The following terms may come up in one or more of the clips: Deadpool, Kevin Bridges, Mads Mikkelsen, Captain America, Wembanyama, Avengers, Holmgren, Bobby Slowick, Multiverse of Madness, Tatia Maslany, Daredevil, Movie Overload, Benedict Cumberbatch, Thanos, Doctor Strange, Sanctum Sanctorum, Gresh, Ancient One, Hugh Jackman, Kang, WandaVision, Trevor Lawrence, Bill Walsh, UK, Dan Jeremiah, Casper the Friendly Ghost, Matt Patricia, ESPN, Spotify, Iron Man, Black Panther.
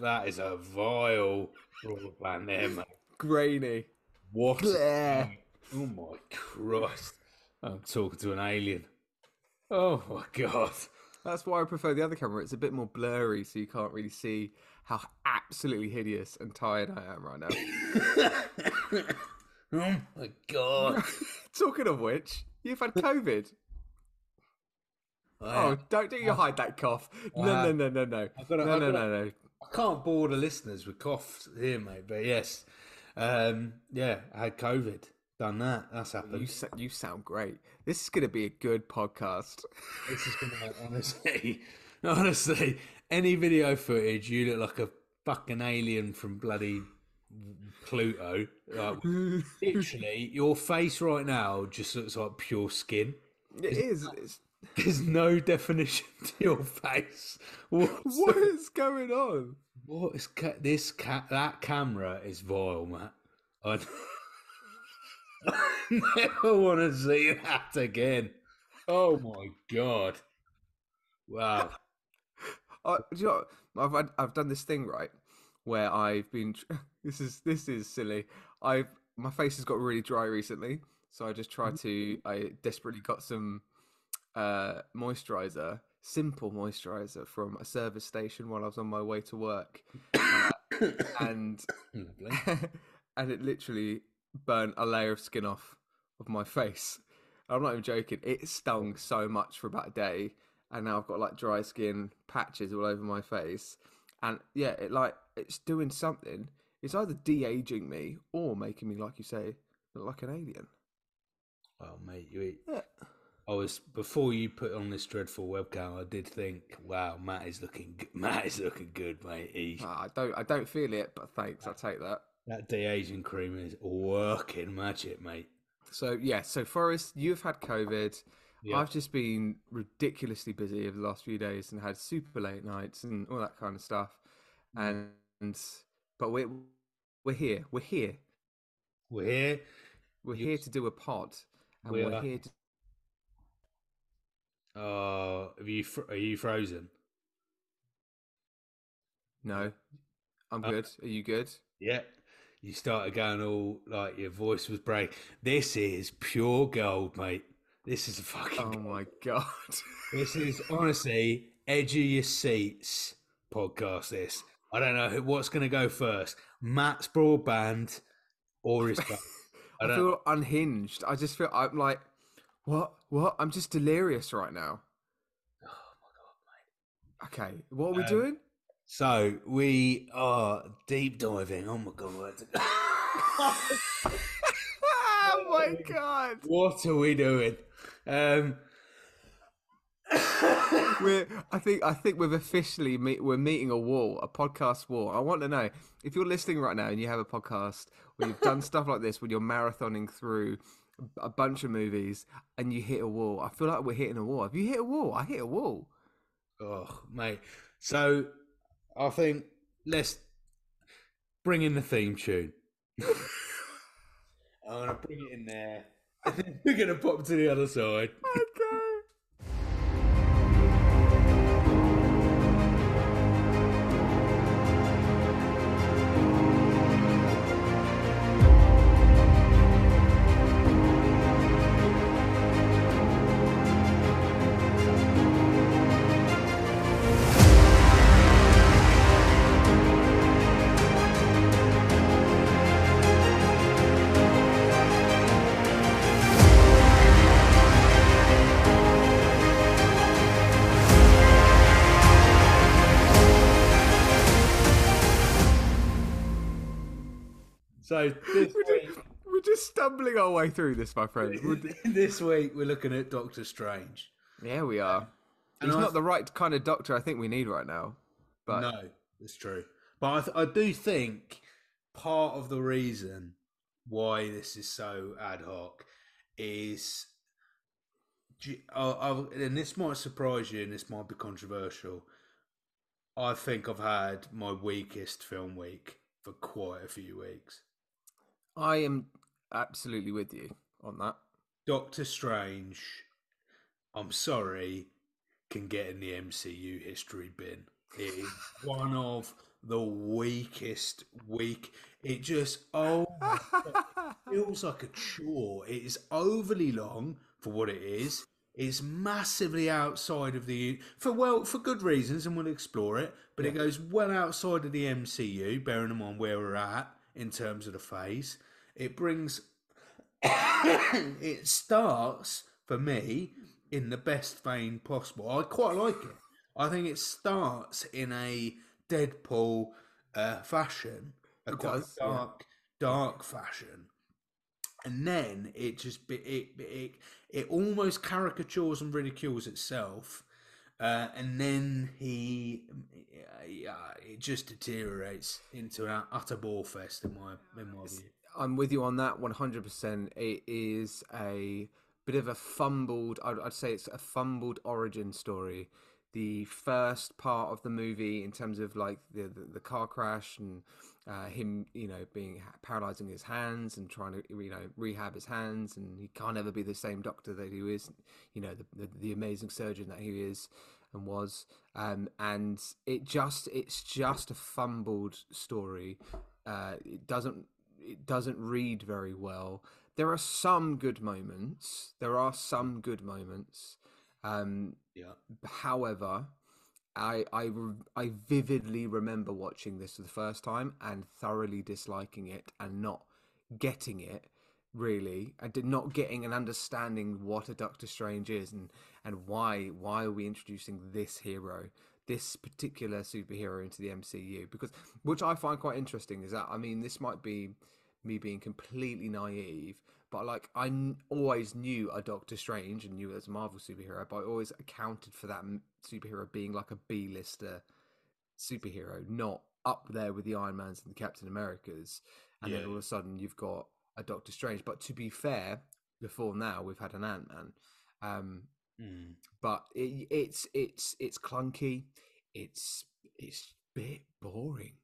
That is a vile plan there, mate. Grainy. What? Blech. Oh my Christ. I'm talking to an alien. Oh my God. That's why I prefer the other camera. It's a bit more blurry, so you can't really see how absolutely hideous and tired I am right now. Oh my God. Talking of which, you've had COVID. Oh, don't you hide that cough. No. No. I can't bore the listeners with coughs here, mate, but yes. I had COVID. Done that. That's happened. You sound great. This is going to be a good podcast. This is going to be, honestly, any video footage, you look like a fucking alien from bloody Pluto. Like, literally, your face right now just looks like pure skin. There's no definition to your face. What is going on? What is this? That camera is vile, Matt. I never want to see that again. Oh my God! Wow. I've done this thing right where I've been. This is silly. My face has got really dry recently, so I just tried to. I desperately got some moisturizer, simple moisturizer from a service station while I was on my way to work, and it literally burn a layer of skin off of my face. I'm not even joking. It stung so much for about a day, and now I've got like dry skin patches all over my face. And yeah, it's doing something. It's either de-aging me or making me, like you say, look like an alien. Oh mate, I was, before you put on this dreadful webcam, I did think, wow, Matt is looking good, mate. I don't feel it, but thanks, I'll take that. That de-aging cream is working magic, mate. So Forrest, you've had COVID. Yeah. I've just been ridiculously busy over the last few days and had super late nights and all that kind of stuff. But we're here. We're here to do a pod, and we're here to... Oh, are you frozen? No, I'm good. Are you good? Yeah. You started going all like your voice was breaking. This is pure gold, mate. This is fucking gold. Oh my God. This is honestly edge of your seats podcast. This, I don't know what's going to go first, Matt's broadband or his. I feel unhinged. I just feel I'm like, what? I'm just delirious right now. Oh my God, mate. Okay, what are we doing? So we are deep diving. Oh my God. Oh my God. What are we doing? I think we've officially we're meeting a wall, a podcast wall. I want to know if you're listening right now and you have a podcast or you've done stuff like this when you're marathoning through a bunch of movies and you hit a wall. I feel like we're hitting a wall. Have you hit a wall? I hit a wall. Oh, mate. So I think let's bring in the theme tune. I'm going to bring it in there. I think we're going to pop to the other side. Okay. So we're just stumbling our way through this, my friend. This week, we're looking at Doctor Strange. Yeah, we are. He's not the right kind of doctor I think we need right now. But no, it's true. But I do think part of the reason why this is so ad hoc is, and this might surprise you and this might be controversial, I think I've had my weakest film week for quite a few weeks. I am absolutely with you on that. Doctor Strange, I'm sorry, can get in the MCU history bin. It is one of the weakest week. It just, oh, feels like a chore. It is overly long for what it is. It's massively outside of the, for good reasons, and we'll explore it, but it goes well outside of the MCU, bearing in mind where we're at in terms of the phase. It brings, it starts, for me, in the best vein possible. I quite like it. I think it starts in a Deadpool fashion, dark fashion. And then it just it almost caricatures and ridicules itself, and then it just deteriorates into an utter bore fest in my view. I'm with you on that 100%. It is a bit of a fumbled. I'd say it's a fumbled origin story. The first part of the movie, in terms of like the car crash and him, being paralyzing his hands and trying to, rehab his hands, and he can't ever be the same doctor that he is, the amazing surgeon that he is and was. And it's just a fumbled story. It doesn't read very well. There are some good moments. However, I vividly remember watching this for the first time and thoroughly disliking it and not getting it, really. I did not getting and understanding what a Doctor Strange is and why are we introducing this hero, this particular superhero into the MCU? Because, which I find quite interesting, is that, I mean, this might be me being completely naive, but like I always knew a Doctor Strange and knew it as a Marvel superhero, but I always accounted for that superhero being like a B-lister superhero, not up there with the Iron Mans and the Captain Americas. And then all of a sudden you've got a Doctor Strange. But to be fair, before now we've had an Ant-Man. But it's clunky. It's a bit boring.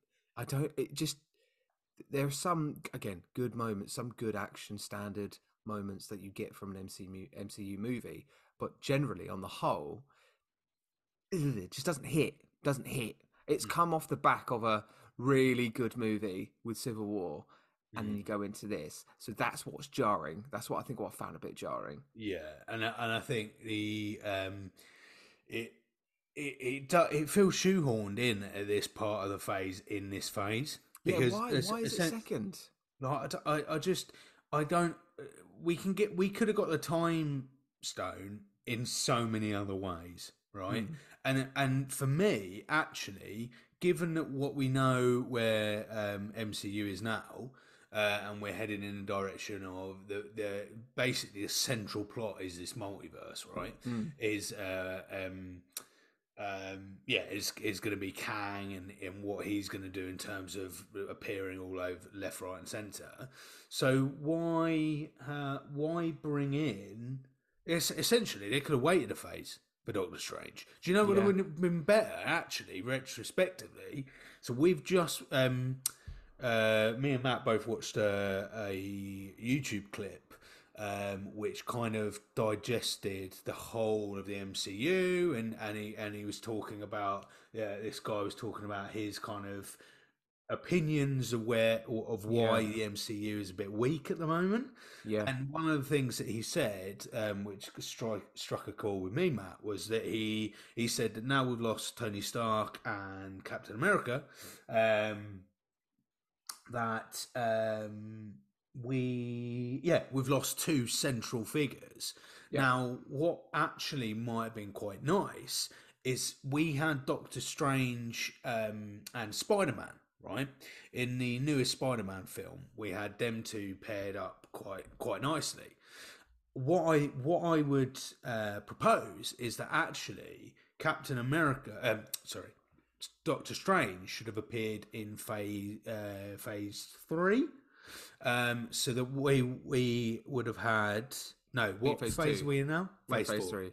There are some, again, good moments, some good action standard moments that you get from an MCU movie, but generally, on the whole, it just doesn't hit. It's come off the back of a really good movie with Civil War, and then you go into this. So that's what's jarring. That's what I think I found a bit jarring. Yeah, and I think the it feels shoehorned in at this part of the phase, in this phase. Because why is it second? Like, we could have got the time stone in so many other ways, right? And for me, actually, given that what we know where MCU is now, and we're heading in the direction of the basically the central plot is this multiverse, right? It's going to be Kang and what he's going to do in terms of appearing all over left, right, and centre. So why bring in? Essentially, they could have waited a phase for Doctor Strange. Do you know what would have been better, actually, retrospectively? So we've just me and Matt both watched a YouTube clip, which kind of digested the whole of the MCU, and he was talking about this guy was talking about his kind of opinions of why the MCU is a bit weak at the moment. Yeah, and one of the things that he said, which struck a chord with me, Matt, was that he said that now we've lost Tony Stark and Captain America, we've lost two central figures. Yeah. Now, what actually might have been quite nice is we had Doctor Strange and Spider-Man, right? In the newest Spider-Man film, we had them two paired up quite nicely. What I would propose is that actually Captain America, Doctor Strange should have appeared in phase 3, so that we would have had what phase two. Are we in now? Phase 4.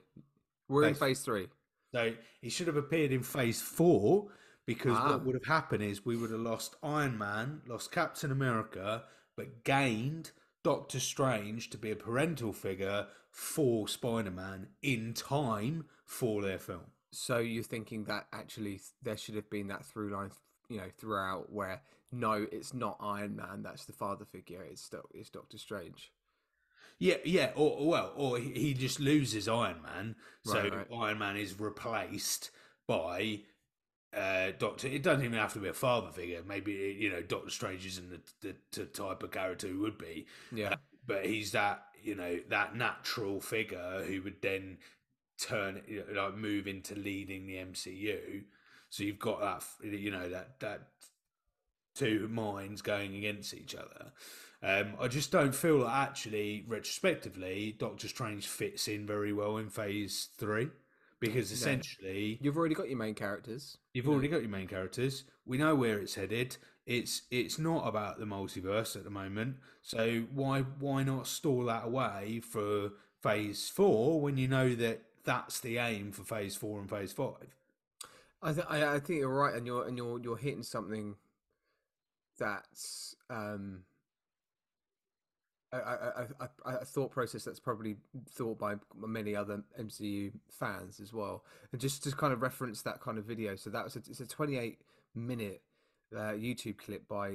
We're in phase 3. So he should have appeared in phase 4 because what would have happened is we would have lost Iron Man, lost Captain America, but gained Doctor Strange to be a parental figure for Spider-Man in time for their film. So you're thinking that actually there should have been that through line, throughout, where no, it's not Iron Man that's the father figure, it's Doctor Strange. Yeah, or he just loses Iron Man, so Iron Man is replaced by Doctor. It doesn't even have to be a father figure. Maybe Doctor Strange isn't the type of character who would be. Yeah, but he's that that natural figure who would then turn move into leading the MCU. So you've got that that two minds going against each other. I just don't feel that actually, retrospectively, Doctor Strange fits in very well in phase 3 because essentially you've already got your main characters. We know where it's headed. It's not about the multiverse at the moment. So why not store that away for phase 4 when you know that that's the aim for phase 4 and phase 5? I think you're right, and you're hitting something that's a thought process that's probably thought by many other MCU fans as well. And just to kind of reference that kind of video, so it's a 28-minute YouTube clip by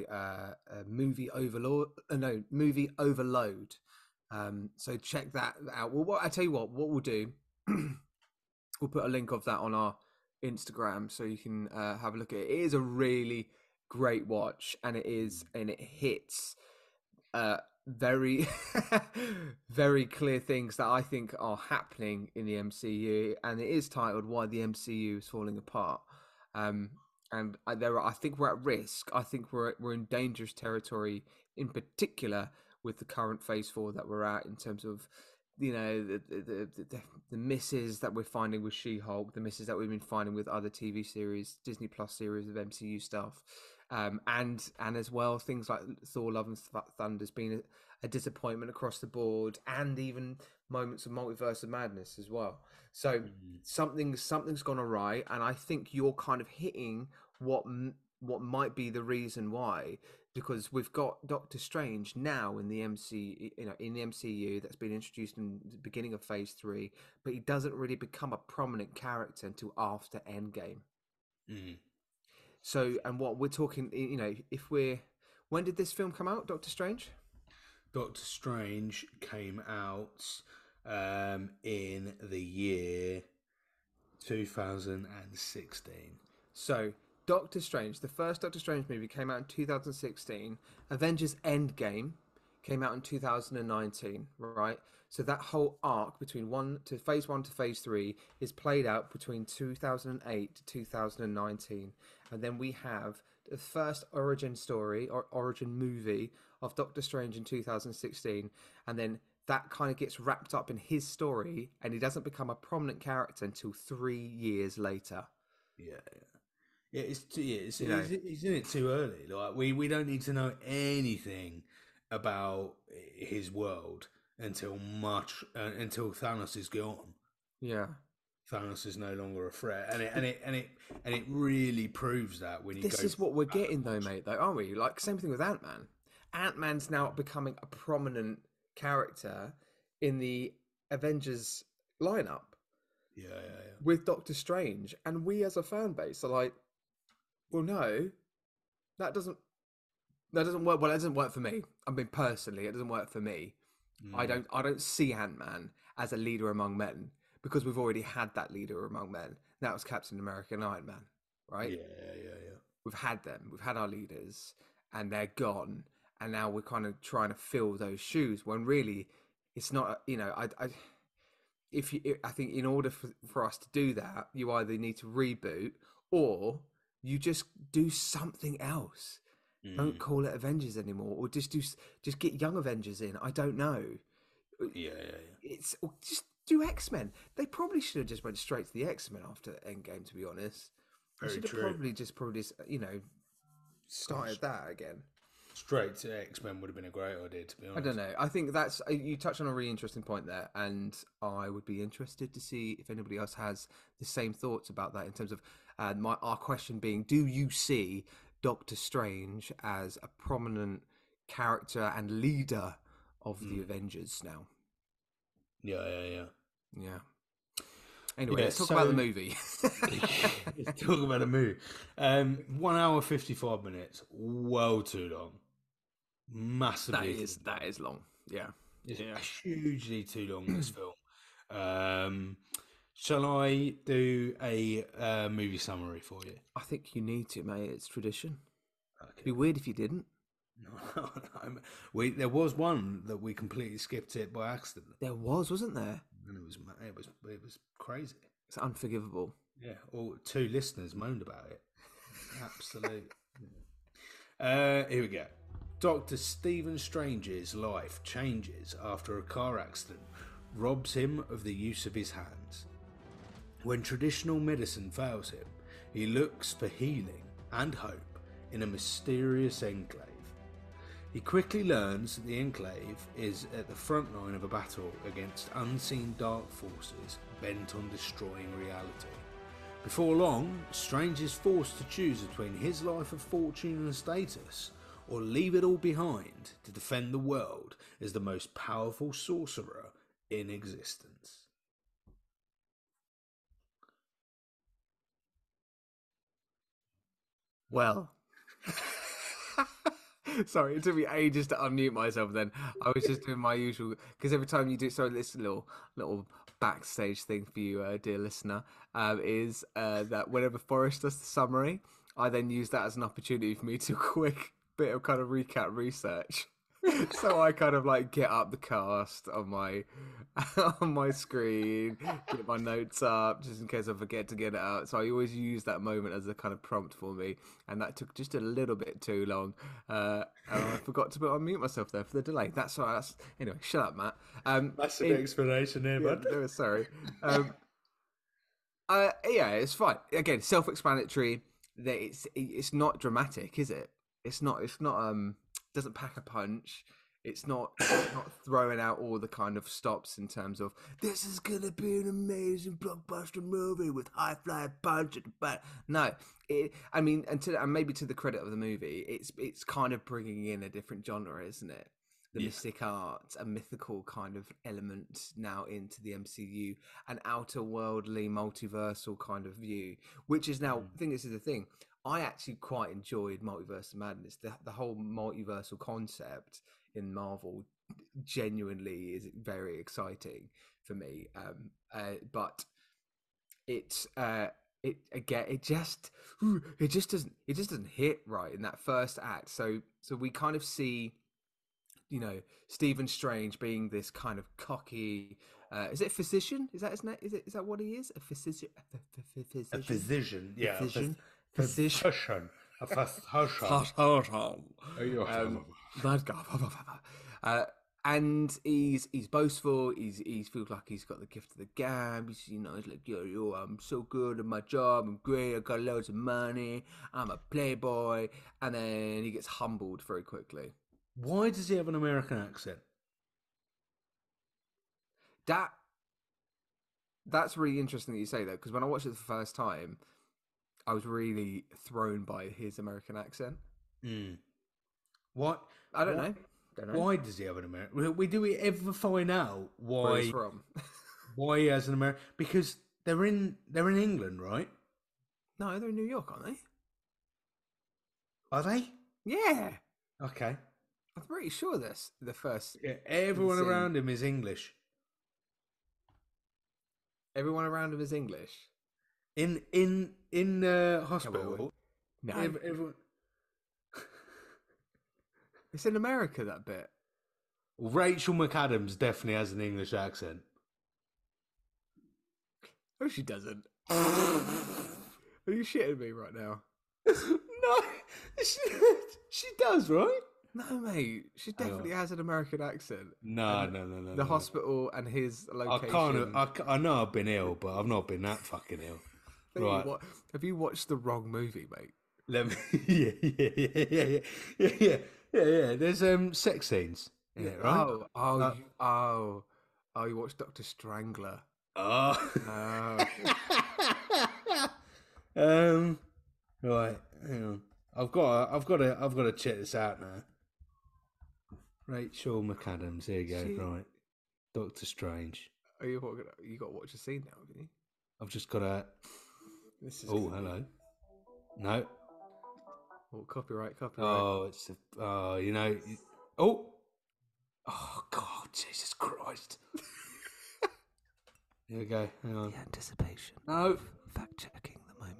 Movie Overload. So check that out. Well, I tell you what we'll do, we'll put a link of that on our Instagram so you can have a look at it. It is a really great watch, and it hits very very clear things that I think are happening in the MCU, and it is titled Why the MCU is Falling Apart. And I think we're at risk. I think we're in dangerous territory, in particular with the current phase 4 that we're at, in terms of the misses that we're finding with She-Hulk, the misses that we've been finding with other TV series, Disney Plus series of MCU stuff, and as well things like Thor: Love and Thunder's been a disappointment across the board, and even moments of multiverse of madness as well. So something's gone awry, and I think you're kind of hitting what might be the reason why, because we've got Doctor Strange now in the MCU, that's been introduced in the beginning of phase 3, but he doesn't really become a prominent character until after Endgame. So, and what we're talking, when did this film come out? Doctor Strange. Doctor Strange came out in the year 2016. So Doctor Strange, the first Doctor Strange movie, came out in 2016. Avengers Endgame came out in 2019, right? So that whole arc between phase 1 to phase 3 is played out between 2008 to 2019. And then we have the first origin story or origin movie of Doctor Strange in 2016. And then that kind of gets wrapped up in his story, and he doesn't become a prominent character until 3 years later. Yeah. Yeah, he's in it too early. Like we don't need to know anything about his world until Thanos is gone. Yeah, Thanos is no longer a threat, and it really proves that when you. This is what we're getting though, mate. Though, aren't we? Like same thing with Ant-Man. Ant-Man's now becoming a prominent character in the Avengers lineup. Yeah. With Doctor Strange, and we as a fan base are like, well, no, that doesn't work. Well, it doesn't work for me. I mean, personally, it doesn't work for me. I don't see Ant-Man as a leader among men, because we've already had that leader among men. That was Captain America and Iron Man, right? Yeah. We've had them. We've had our leaders, and they're gone. And now we're kind of trying to fill those shoes, when really it's not. I think in order for us to do that, you either need to reboot or you just do something else. Don't call it Avengers anymore, or just get Young Avengers in. I don't know. Yeah. It's just do X-Men. They probably should have just went straight to the X-Men after Endgame, to be honest. Very true. They should have probably just started that again. Straight to X-Men would have been a great idea, to be honest. I don't know. I think you touched on a really interesting point there, and I would be interested to see if anybody else has the same thoughts about that in terms of our question being, do you see Doctor Strange as a prominent character and leader of the Avengers now? Yeah. Anyway, let's talk about the movie. Let's talk about the movie. 1 hour, 55 minutes. Well too long. Massively. That is long. Yeah. It's hugely too long, this film. Shall I do a movie summary for you? I think you need to, mate. It's tradition. Okay. It'd be weird if you didn't. No. There was one that we completely skipped it by accident. There was, wasn't there? And it was crazy. It's unforgivable. Yeah, or two listeners moaned about it. Absolutely. Here we go. Dr. Stephen Strange's life changes after a car accident robs him of the use of his hands. When traditional medicine fails him, he looks for healing and hope in a mysterious enclave. He quickly learns that the enclave is at the front line of a battle against unseen dark forces bent on destroying reality. Before long, Strange is forced to choose between his life of fortune and status, or leave it all behind to defend the world as the most powerful sorcerer in existence. Well... Sorry, it took me ages to unmute myself then. I was just doing my usual, because every time you do, sorry, this little backstage thing for you, dear listener, is that whenever Forrest does the summary, I then use that as an opportunity for me to quick bit of kind of recap research. So I kind of get up the cast on my screen, get my notes up just in case I forget to get it out. So I always use that moment as a kind of prompt for me, and that took just a little bit too long. And I forgot to unmute myself there for the delay. That's all right. Anyway, shut up, Matt. That's an explanation there, bud. Yeah, sorry. It's fine. Again, self-explanatory. It's not dramatic, is it? It's not. Doesn't pack a punch. It's not throwing out all the kind of stops in terms of this is gonna be an amazing blockbuster movie with high flying punch at the back. No, maybe to the credit of the movie, it's kind of bringing in a different genre, isn't it? The mystic arts, a mythical kind of element now into the MCU, an outer worldly, multiversal kind of view, which is now. I think this is the thing. I actually quite enjoyed Multiverse of Madness. The whole multiversal concept in Marvel genuinely is very exciting for me. But it just doesn't hit right in that first act. So we kind of see, Stephen Strange being this kind of cocky. Is it physician? Is that his name? Is that what he is? A physician. A physician. Yeah. Physician. Physician. And he's boastful. He feels like he's got the gift of the gab. He's like, yo, I'm so good at my job. I'm great. I got loads of money. I'm a playboy. And then he gets humbled very quickly. Why does he have an American accent? That's really interesting that you say that, because when I watched it the first time, I was really thrown by his American accent. What? I don't know. Why does he have an American? Do we ever find out why? Where he's from? Why he has an American? Because they're in England, right? No, they're in New York, aren't they? Are they? Yeah. Okay. I'm pretty sure that's the first. Yeah, everyone around him is English. In the hospital? No. Everyone... It's in America, that bit. Rachel McAdams definitely has an English accent. No, she doesn't. Are you shitting me right now? No. She does, right? No, mate. She definitely has an American accent. No. The hospital and his location. I know I've been ill, but I've not been that fucking ill. Right. Have you watched the wrong movie, mate? Let me. Yeah. There's sex scenes in it, right? Oh, you watched Doctor Strangler. Oh. Right. Hang on. I've got to check this out now. Rachel McAdams. Here you go. Right. Doctor Strange. Oh, you got to watch a scene now, haven't you? I've just got to. This is. Oh, hello. No. Oh, copyright. Oh, it's a. Oh, you know. Oh. Oh God, Jesus Christ. Here we go. Hang on. The anticipation. No. Fact checking the moment.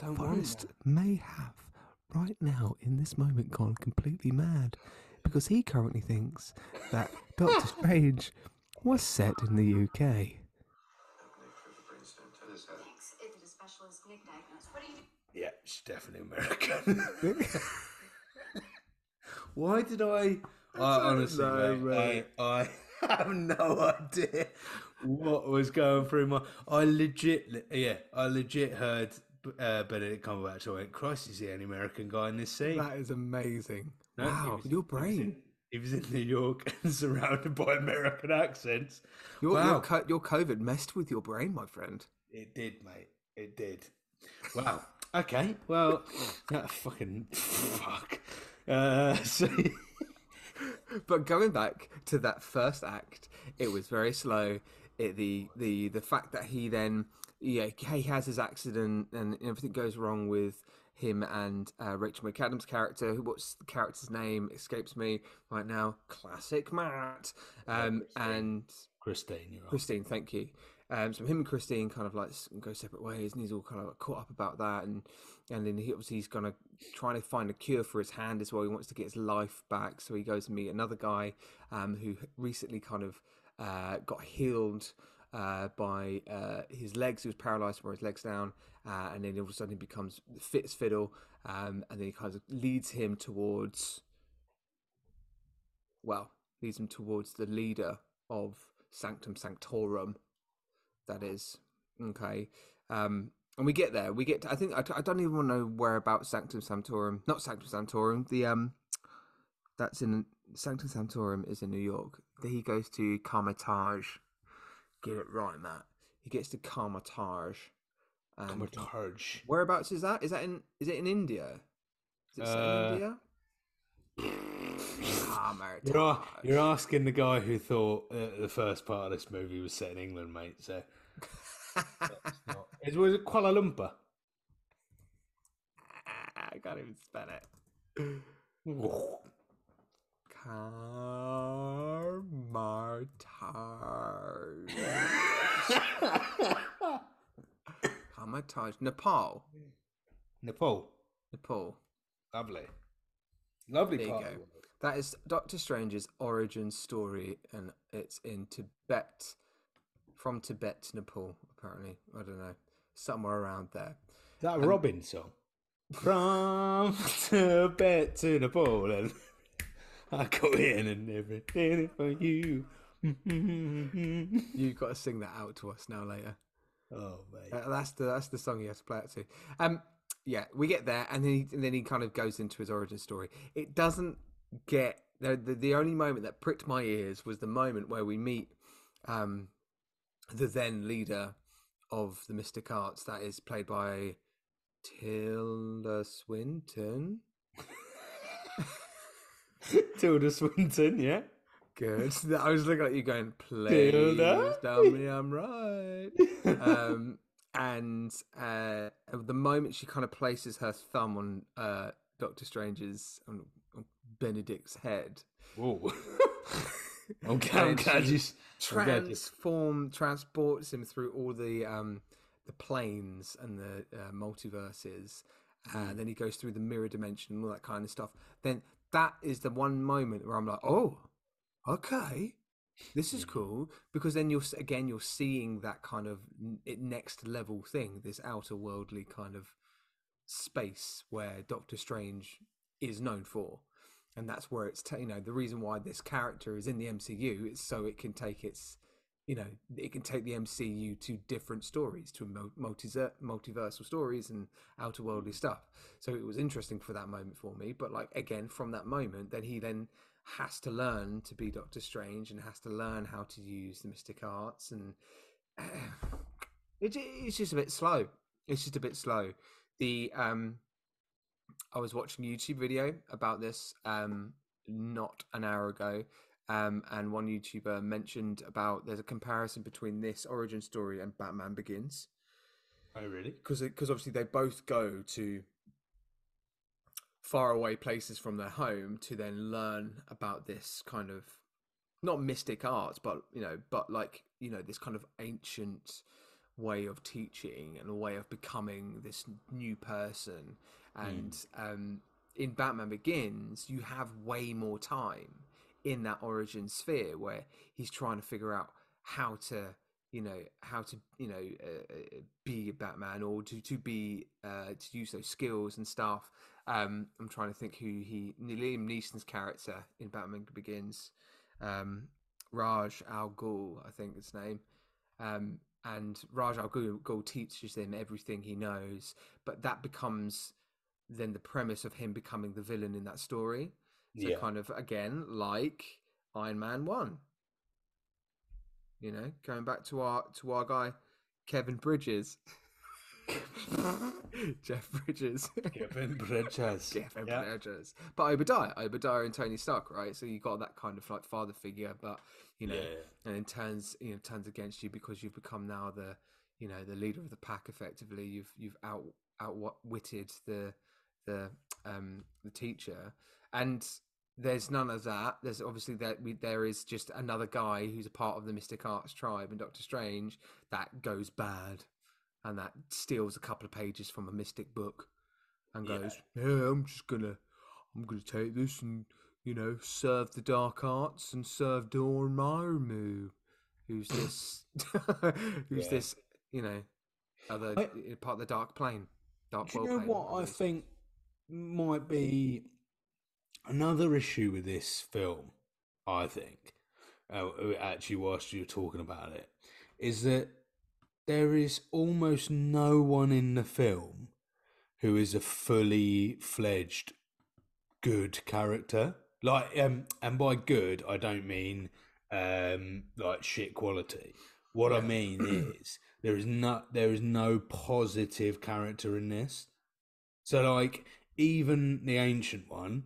That Forrest may have right now in this moment gone completely mad because he currently thinks that Doctor Strange was set in the UK. Yeah, she's definitely American. Why did I honestly, mate, I have no idea what was going through my... I legit heard Benedict Cumberbatch. I went, Christ, is he an American guy in this scene? That is amazing. No, wow, your brain. He was in New York and surrounded by American accents. Your COVID messed with your brain, my friend. It did, mate. It did. Wow. Okay. Well, that fucking fuck. But going back to that first act, it was very slow. The fact that he then he has his accident and everything goes wrong with him and Rachel McAdams' character, what's the character's name escapes me right now. Classic Matt. And Christine. You're right. Christine, thank you. So him and Christine kind of like go separate ways, and he's all kind of like caught up about that, and then he obviously he's gonna trying to find a cure for his hand as well. He wants to get his life back, so he goes and meet another guy who recently kind of got healed by his legs. He was paralysed from his legs down, and then all of a sudden he becomes fit as fiddle, and then he kind of leads him towards the leader of Sanctum Sanctorum. That is okay, and we get there. I think I don't even want to know whereabouts Sanctum Sanctorum. Not Sanctum Sanctorum. The that's in Sanctum Sanctorum is in New York. He goes to Kamar-Taj. Get it right, Matt. He gets to Kamar-Taj. Kamar-Taj. Whereabouts is that? Is it in India? Is it in India? You're asking the guy who thought the first part of this movie was set in England, mate. So was it Kuala Lumpur? I can't even spell it. Kamar-Taj, Nepal. Lovely part. There you go. That is Doctor Strange's origin story, and it's in Tibet, from Tibet to Nepal, apparently. I don't know. Somewhere around there. Is that a Robin song? From Tibet to Nepal, and I go in and everything for you. You've got to sing that out to us now later. Oh, mate. That's the song you have to play it to. Yeah, we get there, and then he kind of goes into his origin story. It doesn't get the only moment that pricked my ears was the moment where we meet the then leader of the Mystic Arts, that is played by Tilda Swinton. Tilda Swinton, yeah. Good. I was looking at you going, please Tilda? Tell me I'm right. And the moment she kind of places her thumb on Doctor Strange's, on Benedict's head. Whoa. I'm glad you transports him through all the planes and the multiverses, and then he goes through the mirror dimension and all that kind of stuff. Then that is the one moment where I'm like, oh, okay. This is cool, because then you're seeing that kind of next level thing, this outer worldly kind of space where Doctor Strange is known for, And that's where it's, the reason why this character is in the MCU is so it can take its, it can take the MCU to different stories, to multiversal stories and outerworldly stuff. So it was interesting for that moment for me. But like, again, from that moment, then he then has to learn to be Doctor Strange and has to learn how to use the mystic arts. And it's just a bit slow. It's just a bit slow. The, I was watching a YouTube video about this not an hour ago, and one YouTuber mentioned about there's a comparison between this origin story and Batman Begins. Oh, really? Because obviously they both go to faraway places from their home to then learn about this kind of, not mystic arts, but this kind of ancient way of teaching and a way of becoming this new person. And in Batman Begins, you have way more time in that origin sphere where he's trying to figure out how to be a Batman, or to use those skills and stuff. I'm trying to think who Liam Neeson's character in Batman Begins, Raj Al Ghul, I think his name. And Raj Al Ghul teaches him everything he knows, but that becomes then the premise of him becoming the villain in that story. So yeah. Kind of, again, like Iron Man 1. Going back to our guy, Kevin Bridges. Jeff Bridges. Kevin Bridges. But Obadiah and Tony Stark, right? So you got that kind of like father figure, but and it turns against you because you've become now the leader of the pack. Effectively, you've outwitted the teacher, and there's none of that. There's obviously there is just another guy who's a part of the Mystic Arts tribe, and Doctor Strange that goes bad. And that steals a couple of pages from a mystic book and goes, I'm gonna take this and, serve the dark arts and serve Dormammu, who's this other part of the dark plane. I think might be another issue with this film, I think, actually whilst you were talking about it, is that there is almost no one in the film who is a fully fledged good character. Like, and by good, I don't mean like shit quality. What I mean is there is no positive character in this. So, like, even the Ancient One,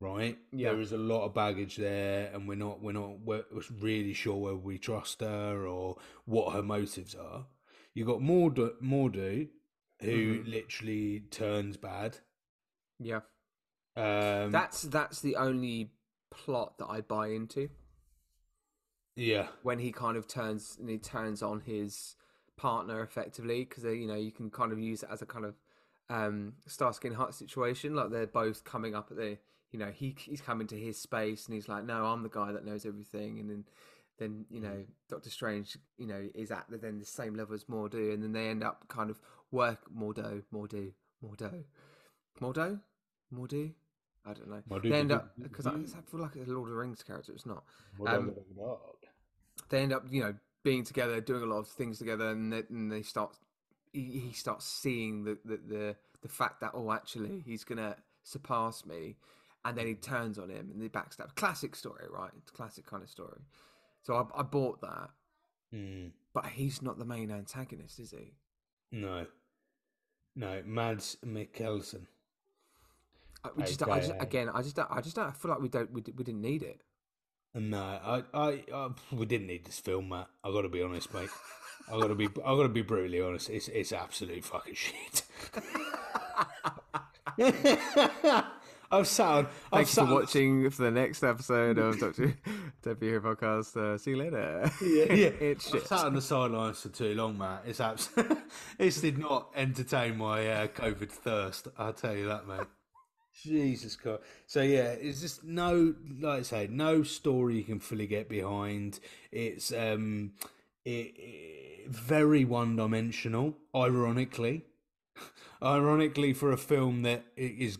right? Yeah. There is a lot of baggage there, and we're not really sure whether we trust her or what her motives are. You got Mordo, who literally turns bad. Yeah, that's the only plot that I buy into. Yeah, when he kind of turns on his partner effectively, because you can kind of use it as a kind of Starsky and Hutch situation. Like, they're both coming up at the, he's coming to his space and he's like, no, I'm the guy that knows everything, and then Doctor Strange is at the same level as Mordo, and then they end up kind of Mordo. I don't know. Mordo, they end up, because I feel like it's a Lord of the Rings character. It's not. They end up being together, doing a lot of things together, and they start. He starts seeing the fact that actually he's gonna surpass me. And then he turns on him and they backstab. Classic story, right? It's a classic kind of story. So I bought that. Mm. But he's not the main antagonist, is he? No. Mads Mikkelsen. I feel like we didn't need it. No, we didn't need this film, Matt. I got to be honest, mate. I got to be brutally honest. It's absolute fucking shit. Thanks for watching for the next episode of Dr. Debbie Hero Podcast. See you later. Yeah. It's shit. I've sat on the sidelines for too long, Matt. It's absolutely. This did not entertain my COVID thirst. I'll tell you that, mate. Jesus Christ. So yeah, it's just no story you can fully get behind. It's very one-dimensional. Ironically. Ironically, for a film that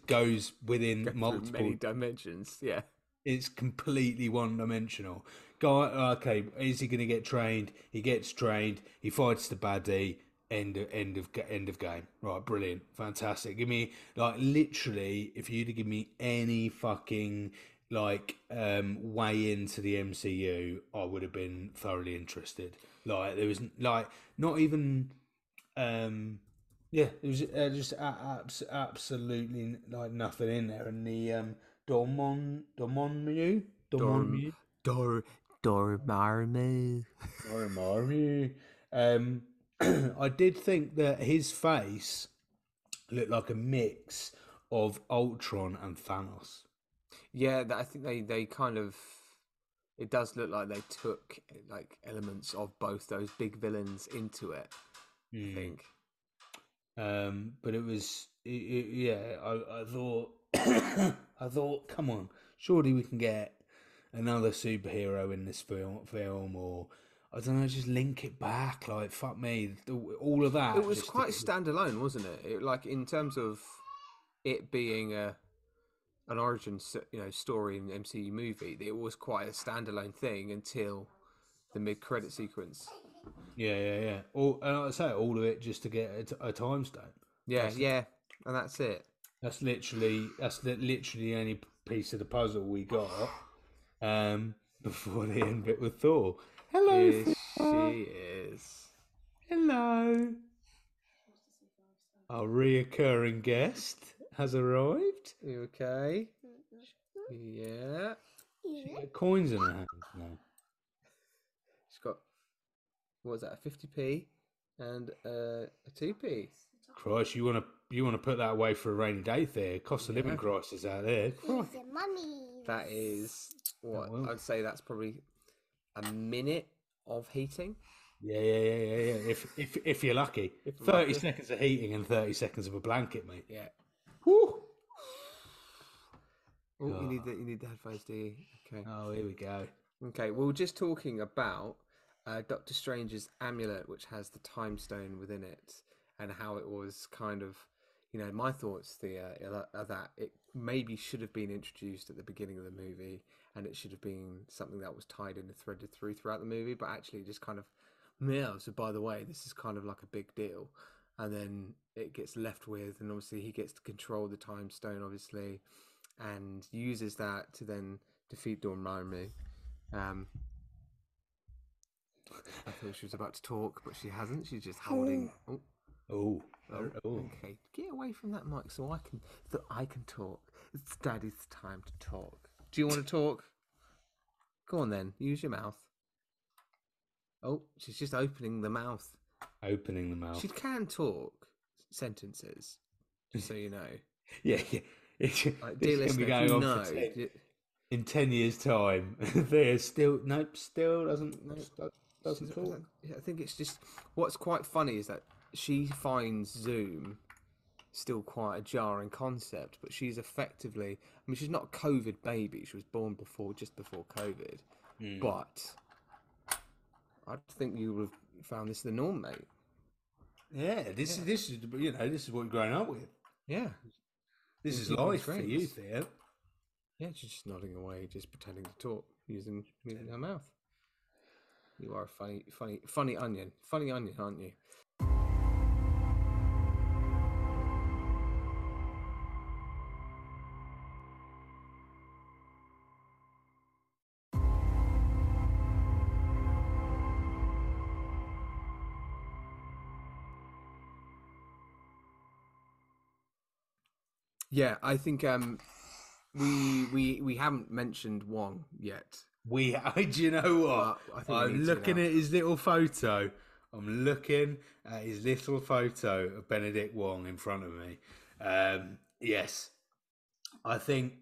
goes within multiple many dimensions, yeah, it's completely one-dimensional. Okay, is he going to get trained? He gets trained. He fights the baddie. End of game. Right, brilliant, fantastic. Give me like literally, if you'd give me any fucking like way into the MCU, I would have been thoroughly interested. Like there was like not even. Yeah, it was just absolutely like nothing in there. And the Dormammu. I did think that his face looked like a mix of Ultron and Thanos. Yeah, I think they kind of. It does look like they took like elements of both those big villains into it. I think. But it was, yeah. I thought, come on, surely we can get another superhero in this film, or I don't know, just link it back. Like fuck me, all of that. It was quite standalone, wasn't it? Like in terms of it being an origin, story in an MCU movie. It was quite a standalone thing until the mid-credit sequence. Yeah. And like I say, all of it just to get a time stone. Yeah, and that's it. That's literally the only piece of the puzzle we got before the end bit with Thor. Hello, here Thor. She is. Hello. Our reoccurring guest has arrived. Are you okay? Yeah. She's got coins in her hand now. She's got. What was that, a 50p and a 2p? Christ, you want to put that away for a rainy day there. Cost of living crisis out there. Money. That is what I'd say. That's probably a minute of heating. Yeah. If you're lucky, 30 seconds of heating and 30 seconds of a blanket, mate. Yeah. Woo. Oh, you need the headphones, do you? Okay. Oh, here we go. Okay, we're just talking about. Doctor Strange's amulet, which has the time stone within it, and how it was kind of, my thoughts that it maybe should have been introduced at the beginning of the movie, and it should have been something that was tied in and threaded through throughout the movie, but actually just kind of, so by the way, this is kind of like a big deal. And then it gets left with, and obviously he gets to control the time stone, obviously, and uses that to then defeat Dormammu. I thought she was about to talk, but she hasn't. She's just holding. Oh. Okay, get away from that mic so I can talk. It's Daddy's time to talk. Do you want to talk? Go on then. Use your mouth. Oh, she's just opening the mouth. She can talk sentences. Just so you know. Yeah. Dear listener, you know. In 10 years' time, there's still doesn't talk. I think it's just what's quite funny is that she finds Zoom still quite a jarring concept, but she's effectively. I mean, she's not a COVID baby. She was born just before COVID, but I think you would have found this the norm, mate. Yeah, this is what you're growing up with. Yeah, this is life for you, Theo. Yeah, she's just nodding away, just pretending to talk, using her mouth. You are a funny onion, aren't you? Yeah, I think We haven't mentioned Wong yet. Do you know what? I'm looking at his little photo. Of Benedict Wong in front of me. Yes, I think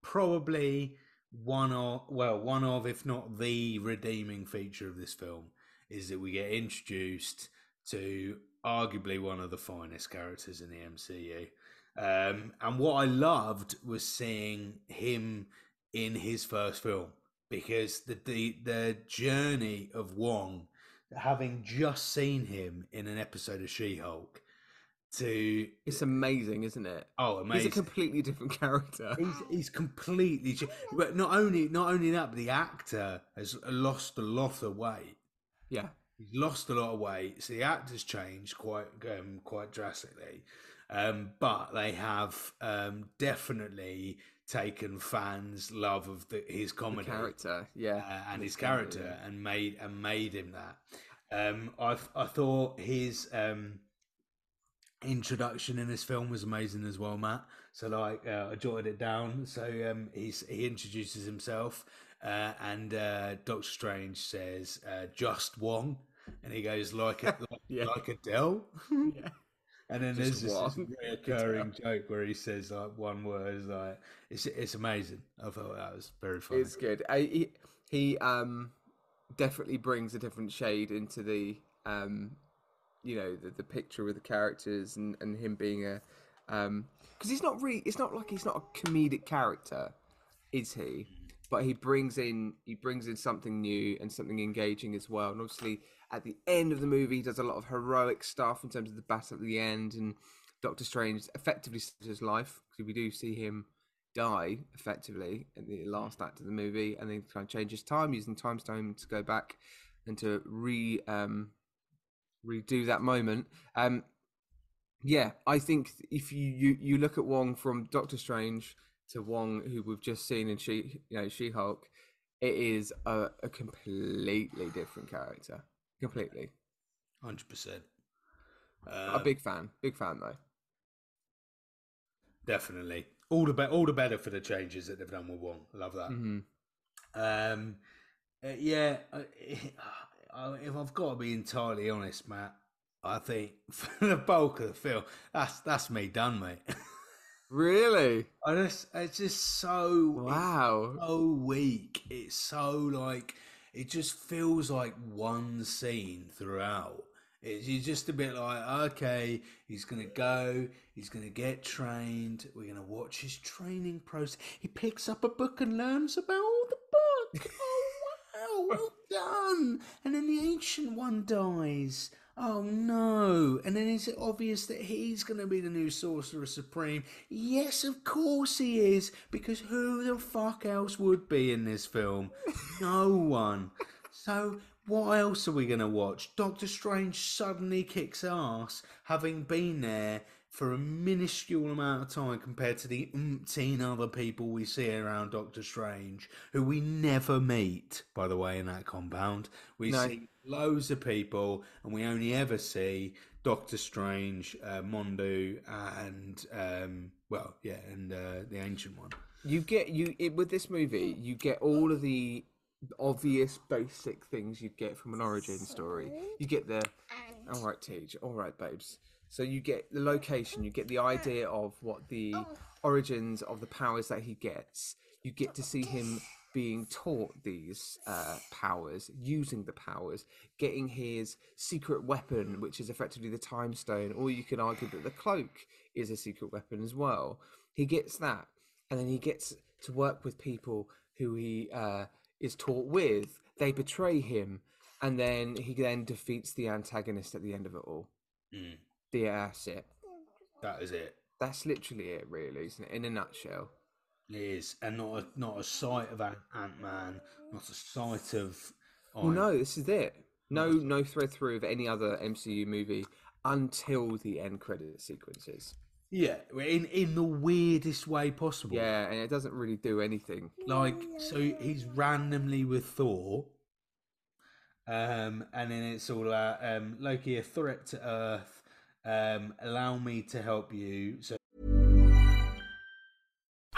probably one of, if not the redeeming feature of this film is that we get introduced to arguably one of the finest characters in the MCU. And what I loved was seeing him in his first film, because the journey of Wong, having just seen him in an episode of She-Hulk, to... It's amazing, isn't it? Oh, amazing. He's a completely different character. He's completely... But not only that, but the actor has lost a lot of weight. Yeah. He's lost a lot of weight. So the actor's changed quite drastically. But they have definitely taken fans' love of his comedy, the character, yeah, and his character, yeah, and made him that. I thought his introduction in this film was amazing as well, Matt. So I jotted it down. So he introduces himself, and Doctor Strange says, "Just Wong," and he goes like Adele. Yeah. And then there's this reoccurring joke where he says like one word, like it's amazing. I thought that was very funny. It's good. He definitely brings a different shade into the the picture with the characters and him being a because he's not really. It's not like he's not a comedic character, is he? But he brings in something new and something engaging as well. And obviously, at the end of the movie, he does a lot of heroic stuff in terms of the battle at the end, and Doctor Strange effectively saves his life, because we do see him die effectively in the last act of the movie, and then kind of changes time, using time stone to go back and to redo that moment. Yeah, I think if you look at Wong from Doctor Strange to Wong, who we've just seen in She-Hulk, it is a completely different character. Completely. 100%. A big fan though. Definitely. All the better for the changes that they've done with Wong. Love that. Mm-hmm. If I've got to be entirely honest, Matt, I think for the bulk of the film, that's me done, mate. Really? It's just so wow, so weak. It's so like it just feels like one scene throughout. You're just a bit like, okay, he's gonna go, he's gonna get trained. We're gonna watch his training process. He picks up a book and learns about all the book. Oh wow, well done! And then the Ancient One dies. Oh no! And then is it obvious that he's going to be the new Sorcerer Supreme? Yes, of course he is, because who the fuck else would be in this film? No one. So what else are we going to watch? Doctor Strange suddenly kicks ass, having been there for a minuscule amount of time compared to the umpteen other people we see around Doctor Strange, who we never meet, by the way, in that compound. We see loads of people, and we only ever see Doctor Strange, Mordo, and the Ancient One. With this movie, you get all of the obvious, basic things you get from an origin story. You get the all right, Teej, all right, babes. So you get the location, you get the idea of what the origins of the powers that he gets. You get to see him being taught these powers, using the powers, getting his secret weapon, which is effectively the time stone, or you can argue that the cloak is a secret weapon as well. He gets that, and then he gets to work with people who he is taught with. They betray him, and then he defeats the antagonist at the end of it all. Mm. Yeah, that's it. That is it. That's literally it, really, isn't it? In a nutshell. It is, and not a sight of Ant-Man, not a sight of. Well, no, this is it. No thread through of any other MCU movie until the end credit sequences. Yeah, in the weirdest way possible. Yeah, and it doesn't really do anything. Like, so he's randomly with Thor, and then it's all about Loki, a threat to Earth. Allow me to help you. So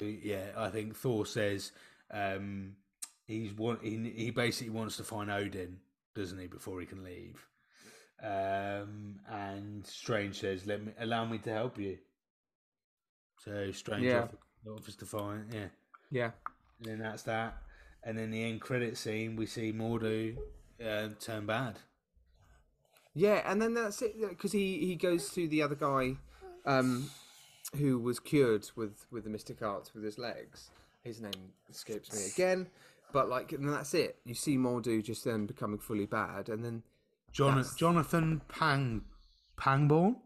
Yeah, I think Thor says he basically wants to find Odin, doesn't he, before he can leave. And Strange says, "Allow me to help you." So Strange offers to find, and then that's that. And then the end credit scene, we see Mordo turn bad. Yeah, and then that's it, because he goes to the other guy who was cured with the mystic arts with his legs. His name escapes me again, but and that's it. You see Mordo just then becoming fully bad, and then Jonathan Pangborn.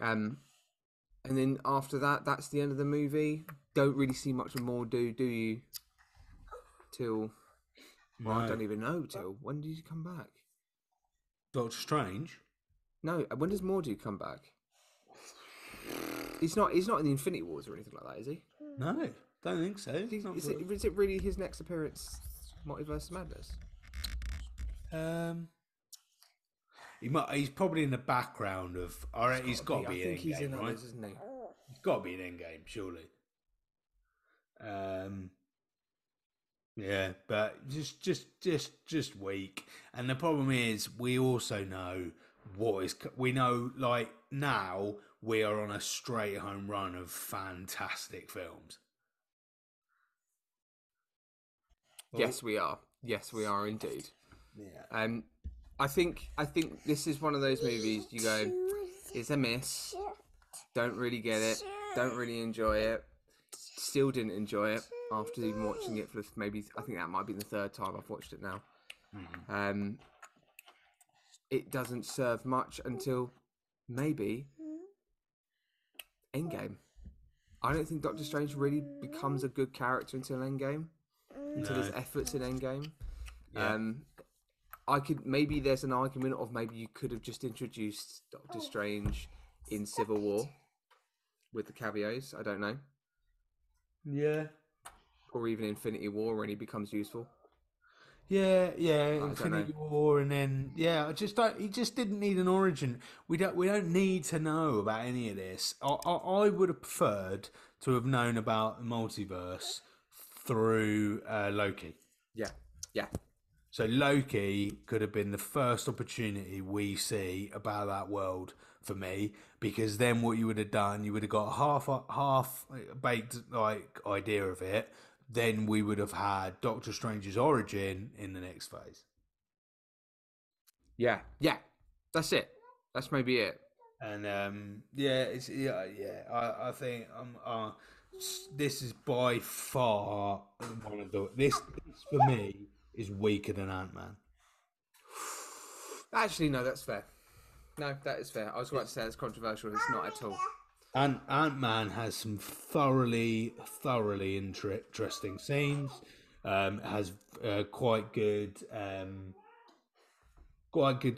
And then after that, that's the end of the movie. Don't really see much of Mordo, do you? I don't even know. Till when did he come back? Doctor Strange. No, when does Mordo come back? He's not in the Infinity Wars or anything like that, is he? No, don't think so. Is it really his next appearance? Multiverse Madness. He's probably in the background of. He's got to be in Endgame, isn't he? He's got to be in Endgame, surely. Yeah, but just weak. And the problem is, we also know now we are on a straight home run of fantastic films. Yes, we are indeed. Yeah. I think this is one of those movies you go, it's a miss. Don't really get it. Don't really enjoy it. Still didn't enjoy it after even watching it for I think that might be the third time I've watched it now. Mm-hmm. It doesn't serve much until maybe Endgame. I don't think Doctor Strange really becomes a good character until Endgame. Until his efforts in Endgame. Yeah. There's an argument of maybe you could have just introduced Doctor Strange in Civil War with the cameos. I don't know. Yeah. Or even Infinity War when he becomes useful. Yeah, Infinity War, and then he just didn't need an origin. We don't need to know about any of this. I would have preferred to have known about the multiverse through Loki. Yeah. So Loki could have been the first opportunity we see about that world for me, because then what you would have done, you would have got half baked idea of it. Then we would have had Doctor Strange's origin in the next phase. Yeah, that's it. That's maybe it. And I think this is by far one of the this for me. Is weaker than Ant-Man. Actually, no, that's fair. No, that is fair. I was about to say it's controversial. It's not at all. And Ant-Man has some thoroughly interesting scenes. Has quite good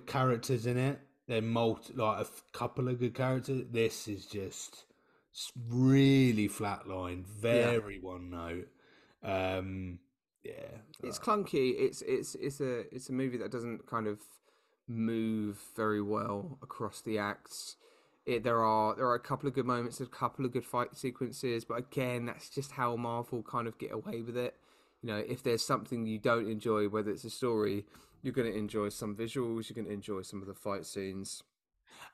characters in it. They're a couple of good characters. This is just really flatlined, very one note. Yeah, it's clunky. It's a movie that doesn't kind of move very well across the acts. There are a couple of good moments, a couple of good fight sequences, but again, that's just how Marvel kind of get away with it. You know, if there's something you don't enjoy, whether it's a story, you're going to enjoy some visuals, you're going to enjoy some of the fight scenes.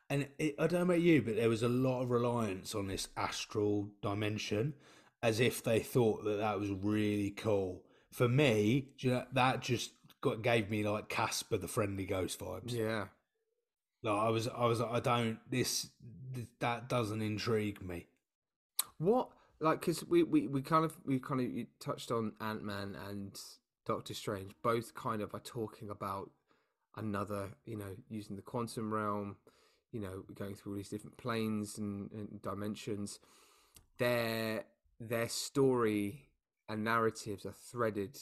And I don't know about you, but there was a lot of reliance on this astral dimension, as if they thought that was really cool. For me, that just gave me like Casper the Friendly Ghost vibes. Yeah, that doesn't intrigue me. What because we kind of you touched on Ant-Man and Doctor Strange, both kind of are talking about another, using the quantum realm, going through all these different planes and dimensions. Their story and narratives are threaded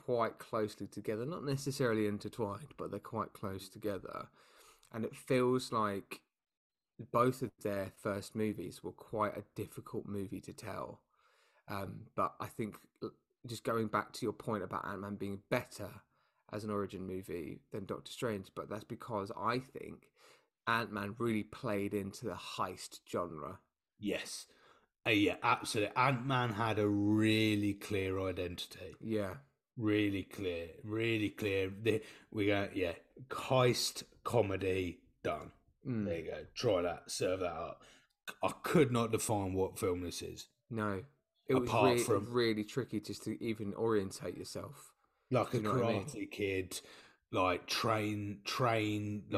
quite closely together, not necessarily intertwined, but they're quite close together. And it feels like both of their first movies were quite a difficult movie to tell. But I think just going back to your point about Ant-Man being better as an origin movie than Doctor Strange, but that's because I think Ant-Man really played into the heist genre. Yes. Yeah, absolutely. Ant-Man had a really clear identity. Yeah. Really clear. Really clear. We go, yeah, heist comedy done. Mm. There you go. Try that. Serve that up. I could not define what film this is. No. It was really tricky just to even orientate yourself. Like a Karate Kid, like train, yeah,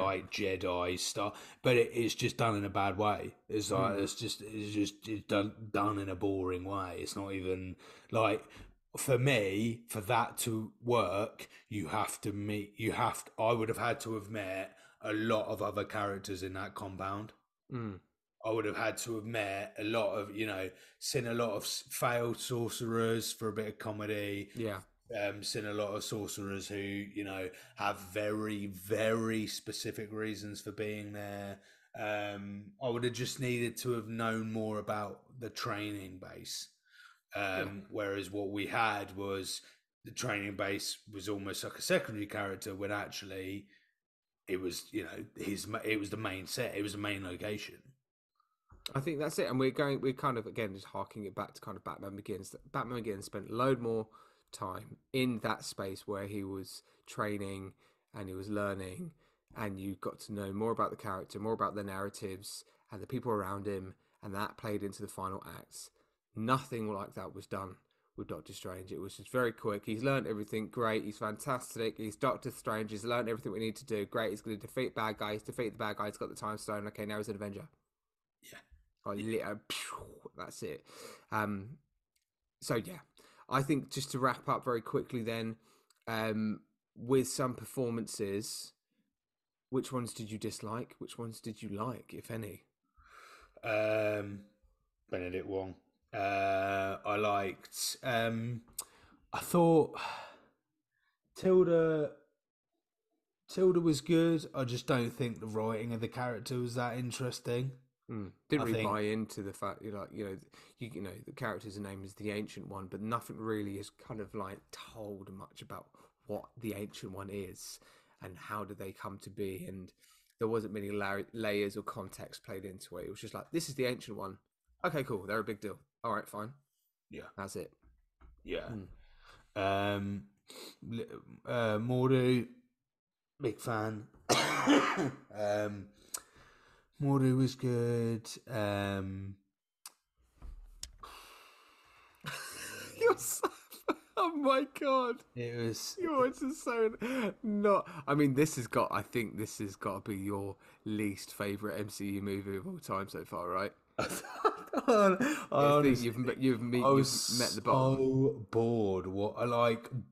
like Jedi stuff, but it's just done in a bad way. It's like it's done in a boring way. It's not even like, for me, for that to work, I would have had to have met a lot of other characters in that compound. Mm. I would have had to have met a lot of, seen a lot of failed sorcerers for a bit of comedy. Yeah. Seen a lot of sorcerers who, have very, very specific reasons for being there. I would have just needed to have known more about the training base. Whereas what we had was the training base was almost like a secondary character, when actually it was, it was the main set. It was the main location. I think that's it. And we're kind of, again, just harking it back to kind of Batman Begins. Batman Begins spent a load more time in that space where he was training and he was learning, and you got to know more about the character, more about the narratives and the people around him, and that played into the final acts. Nothing like that was done with Doctor Strange. It was just very quick. He's learned everything. Great. He's fantastic. He's Doctor Strange. He's learned everything we need to do. Great. He's going to defeat bad guys. Defeat the bad guy. He's got the time stone. Okay, now he's an Avenger. Yeah. That's it. So yeah, I think just to wrap up very quickly then, with some performances, which ones did you dislike? Which ones did you like, if any? Benedict Wong. I liked. I thought Tilda was good. I just don't think the writing of the character was that interesting. Mm. Didn't really buy into the fact the character's name is the Ancient One, but nothing really is kind of like told much about what the Ancient One is and how do they come to be, and there wasn't many layers or context played into it. It was just like, this is the Ancient One. Okay, cool. They're a big deal. All right, fine. Yeah, that's it. Yeah. Mm. Mordo, big fan. Mordo was good. You're so... Oh my God. It was... Yours is so not... I mean, this has got to be your least favourite MCU movie of all time so far, right? I was met the bottom. So bored.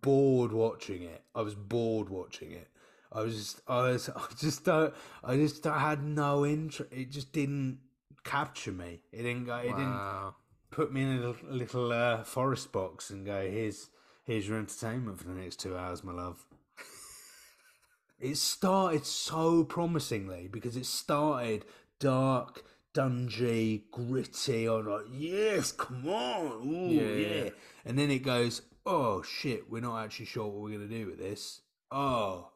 Bored watching it. I was bored watching it. I had no interest. It just didn't capture me. It didn't put me in a little forest box and go, here's your entertainment for the next 2 hours, my love. It started so promisingly, because it started dark, dungy, gritty. I was like, yes, come on. Ooh, yeah. And then it goes, oh shit, we're not actually sure what we're going to do with this. Oh,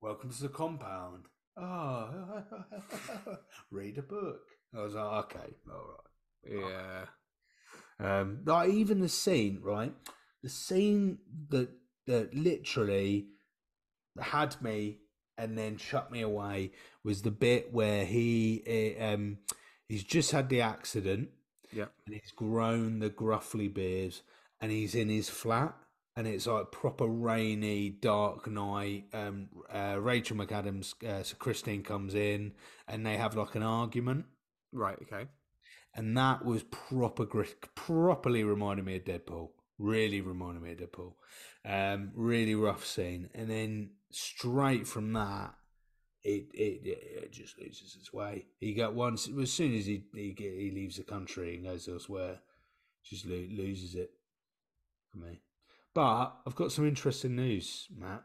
welcome to the compound. Oh, read a book. I was like, okay, all right. Yeah. Like, even the scene, right? The scene that literally had me and then shut me away was the bit where he's just had the accident. Yeah. And he's grown the gruffly beard and he's in his flat. And it's like proper rainy, dark night. Rachel McAdams, so Christine comes in, and they have like an argument. Right, okay. And that was properly reminded me of Deadpool. Really reminded me of Deadpool. Really rough scene. And then straight from that, it just loses its way. He got once, as soon as he leaves the country and goes elsewhere, just loses it for me. But I've got some interesting news, Matt.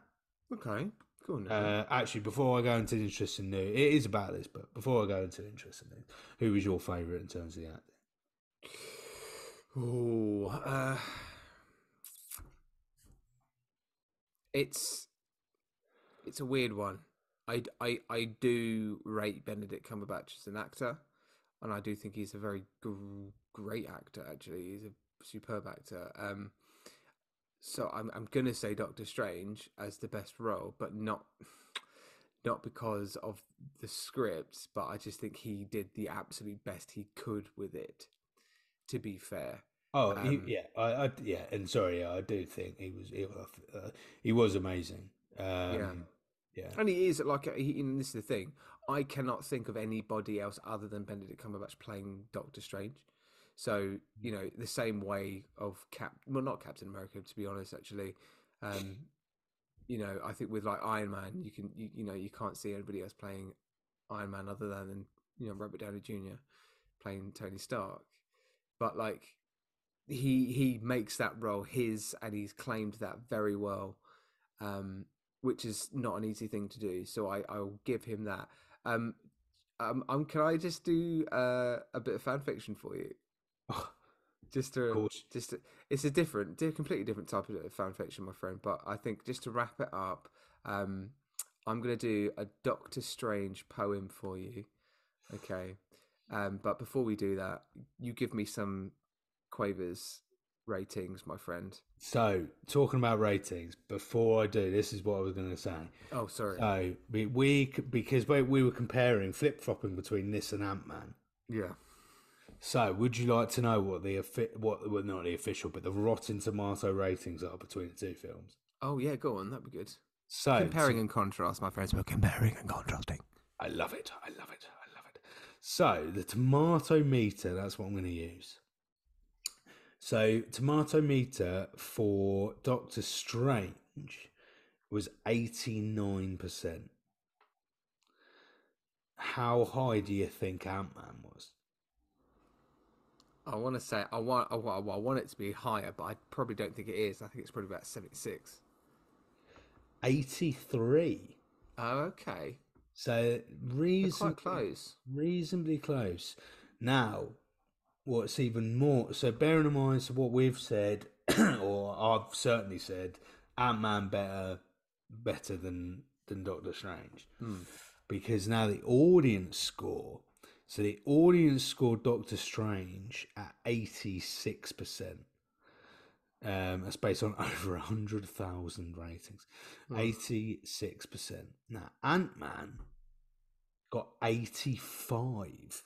Okay, cool. Actually, before I go into the interesting news, it is about this, but before I go into the interesting news, who was your favourite in terms of the acting? It's a weird one. I do rate Benedict Cumberbatch as an actor, and I do think he's a very great actor. Actually, he's a superb actor. So I'm gonna say Doctor Strange as the best role, but not because of the scripts, but I just think he did the absolute best he could with it. To be fair. Oh, I do think he was amazing. And he is and this is the thing. I cannot think of anybody else other than Benedict Cumberbatch playing Doctor Strange. So the same way of not Captain America, to be honest. Actually, I think with Iron Man, you can't see anybody else playing Iron Man other than Robert Downey Jr. playing Tony Stark. But he makes that role his, and he's claimed that very well, which is not an easy thing to do. So I'll give him that. Can I just do a bit of fan fiction for you? It's a completely different type of fan fiction, my friend. But I think just to wrap it up, I'm going to do a Doctor Strange poem for you. Okay. But before we do that, you give me some Quavers ratings, my friend. So, talking about ratings, before I do, this is what I was going to say. Oh, sorry. So, because we were comparing, flip-flopping between this and Ant-Man. Yeah. So, would you like to know not the official, but the Rotten Tomato ratings are between the two films? Oh, yeah, go on. That'd be good. So, comparing and contrast, my friends. We're comparing and contrasting. I love it. I love it. So, the tomato meter, that's what I'm going to use. So, tomato meter for Doctor Strange was 89%. How high do you think Ant-Man was? I want it to be higher, but I probably don't think it is. I think it's probably about 76. 83. Oh, okay. So reasonably close. Now, what's even more, so bearing in mind what we've said, or I've certainly said, Ant-Man better than Doctor Strange, because now the audience scored Doctor Strange at 86%. That's based on over 100,000 ratings. 86%. Now, Ant-Man got 85%.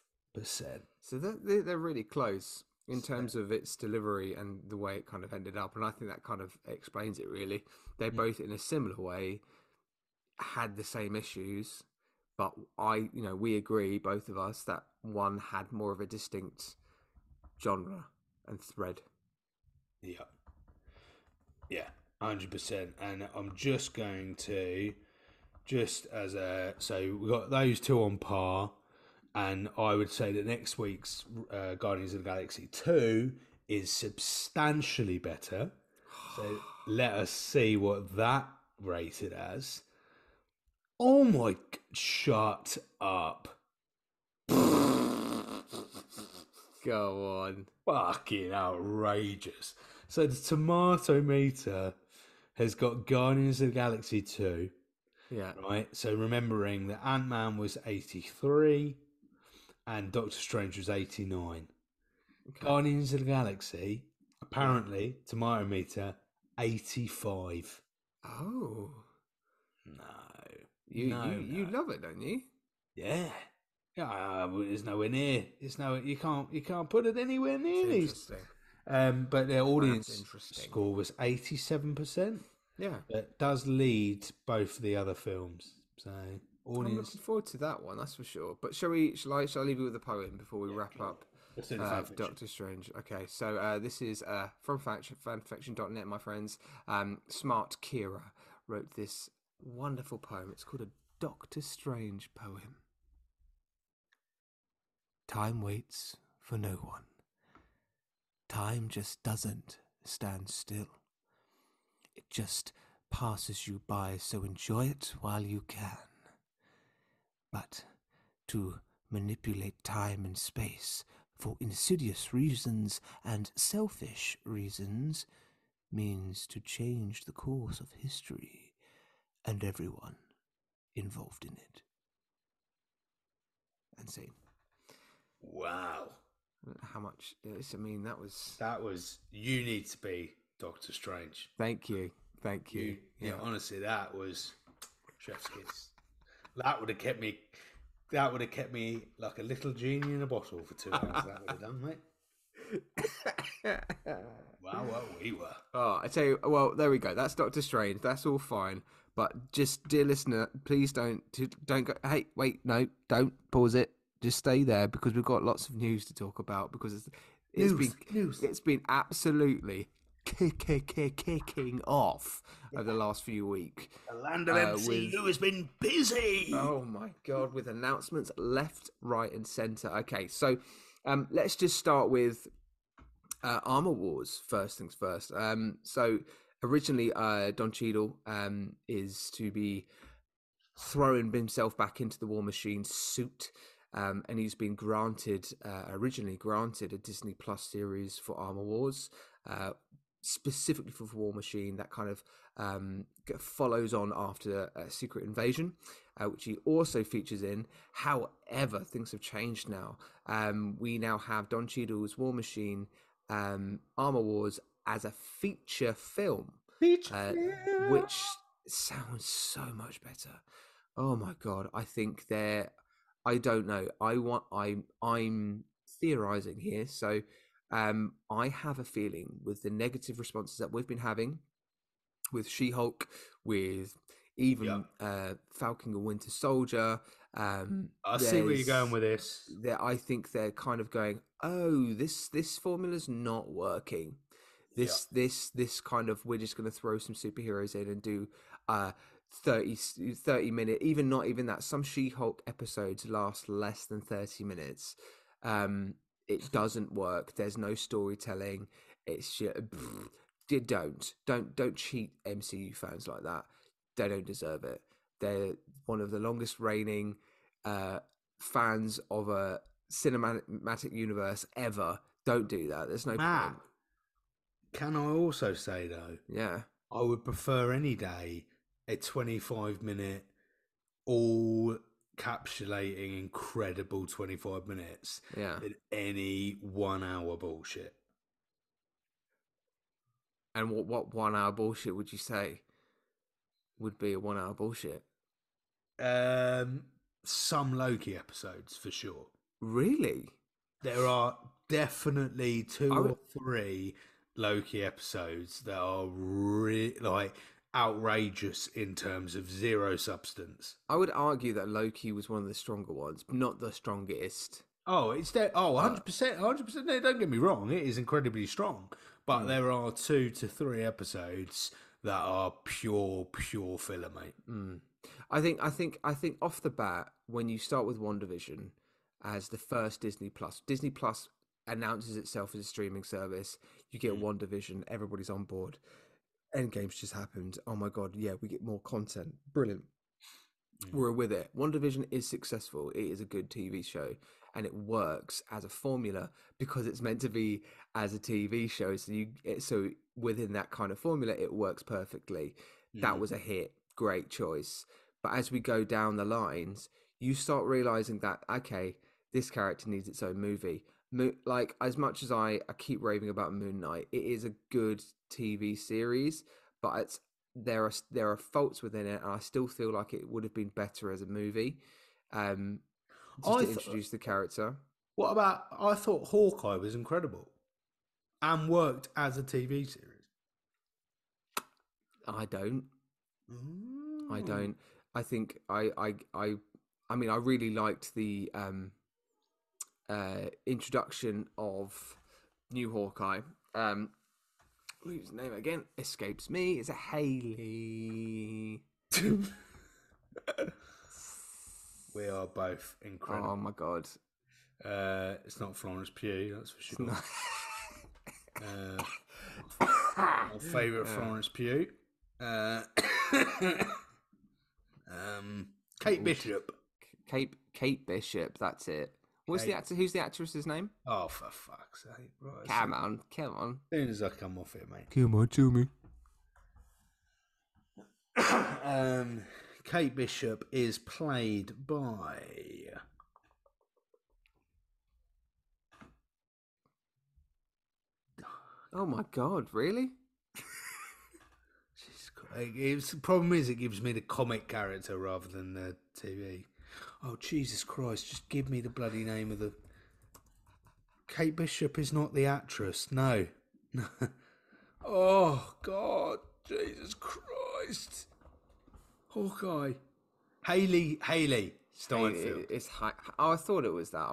So they're really close in terms of its delivery and the way it kind of ended up. And I think that kind of explains it, really. They both, in a similar way, had the same issues. But we agree, both of us, that one had more of a distinct genre and thread. Yeah. 100%. And I'm just going to, so we got those two on par, and I would say that next week's Guardians of the Galaxy 2 is substantially better. So let us see what that rated as. Oh my! Shut up. Go on. Fucking outrageous. So the tomato meter has got Guardians of the Galaxy 2. Yeah. Right? So remembering that Ant-Man was 83 and Doctor Strange was 89. Okay. Guardians of the Galaxy, apparently, tomato meter, 85. Oh. No. You love it, don't you? Yeah. It's nowhere near. You can't put it anywhere near these. But their audience score was 87%. Yeah, that does lead both the other films. So I'm looking forward to that one, that's for sure. But shall I leave you with a poem before we wrap up? Doctor Strange. Okay, so this is from fanfiction.net, my friends. Smart Kira wrote this wonderful poem. It's called a Doctor Strange poem. Time waits for no one. Time just doesn't stand still. It just passes you by, so enjoy it while you can. But to manipulate time and space for insidious reasons and selfish reasons means to change the course of history and everyone involved in it. Insane. Wow. How much is, I mean, that was, you need to be Doctor Strange. Thank you. Yeah, honestly, that was chef's kiss. That would have kept me like a little genie in a bottle for 2 hours. That would have done, mate. Wow, well, we were. Oh, I tell you, well, there we go. That's Doctor Strange. That's all fine. But just, dear listener, please don't go, hey, wait, no, don't pause it. Just stay there, because we've got lots of news to talk about, because it's been absolutely kicking off over the last few weeks. The land of MCU has been busy. Oh my God, with announcements left, right and centre. Okay, so let's just start with Armor Wars first things first. So originally Don Cheadle is to be throwing himself back into the War Machine suit. And he's been originally granted a Disney Plus series for Armor Wars, specifically for War Machine, that kind of follows on after Secret Invasion, which he also features in. However, things have changed now. We now have Don Cheadle's War Machine Armor Wars as a feature film, which sounds so much better. Oh my God, I think they're... I don't know. I'm theorizing here. So I have a feeling with the negative responses that we've been having with She-Hulk, with even Falcon and Winter Soldier. I see where you're going with this. I think they're kind of going, oh, this formula's not working. This kind of, we're just going to throw some superheroes in and do 30 minute, even not even that. Some She-Hulk episodes last less than 30 minutes. It doesn't work. There's no storytelling. It's just, don't cheat MCU fans like that. They don't deserve it. They're one of the longest reigning fans of a cinematic universe ever. Don't do that. There's no point. Can I also say though? Yeah, I would prefer any day a 25-minute, all-capsulating, incredible 25 minutes than any one-hour bullshit. And what one-hour bullshit would you say would be a one-hour bullshit? Some Loki episodes, for sure. Really? There are definitely or three Loki episodes that are really, like... outrageous in terms of zero substance. I would argue that Loki was one of the stronger ones, but not the strongest. Oh, it's there. Oh, 100%. No, don't get me wrong. It is incredibly strong, but there are 2 to 3 episodes that are pure filler, mate. Mm. I think off the bat, when you start with WandaVision as the first Disney Plus announces itself as a streaming service. You get WandaVision. Everybody's on board. Endgame's just happened. Oh my God, yeah, we get more content. Brilliant. Yeah. We're with it. WandaVision is successful. It is a good TV show and it works as a formula because it's meant to be as a TV show. So within that kind of formula, it works perfectly. Yeah. That was a hit. Great choice. But as we go down the lines, you start realizing that, okay, this character needs its own movie. Like, as much as I keep raving about Moon Knight, it is a good TV series, but there are faults within it, and I still feel like it would have been better as a movie. To introduce the character. I thought Hawkeye was incredible and worked as a TV series. I don't. I think I mean, I really liked the introduction of new Hawkeye. Whose name again escapes me. Is it Hailee? We are both incredible. Oh my God! It's not Florence Pugh, that's for sure. Not... my favourite Florence Pugh. Kate Bishop. Kate Bishop. That's it. What's the actor? Who's the actress's name? Oh, for fuck's sake! Right, come on! As soon as I come off it, mate. Come on, tell me. Kate Bishop is played by oh my god, really? The problem is, it gives me the comic character rather than the TV. Oh, Jesus Christ, just give me the bloody name of the... Kate Bishop is not the actress, no. Oh, God, Jesus Christ. Hawkeye. Hailee Steinfeld. I thought it was that.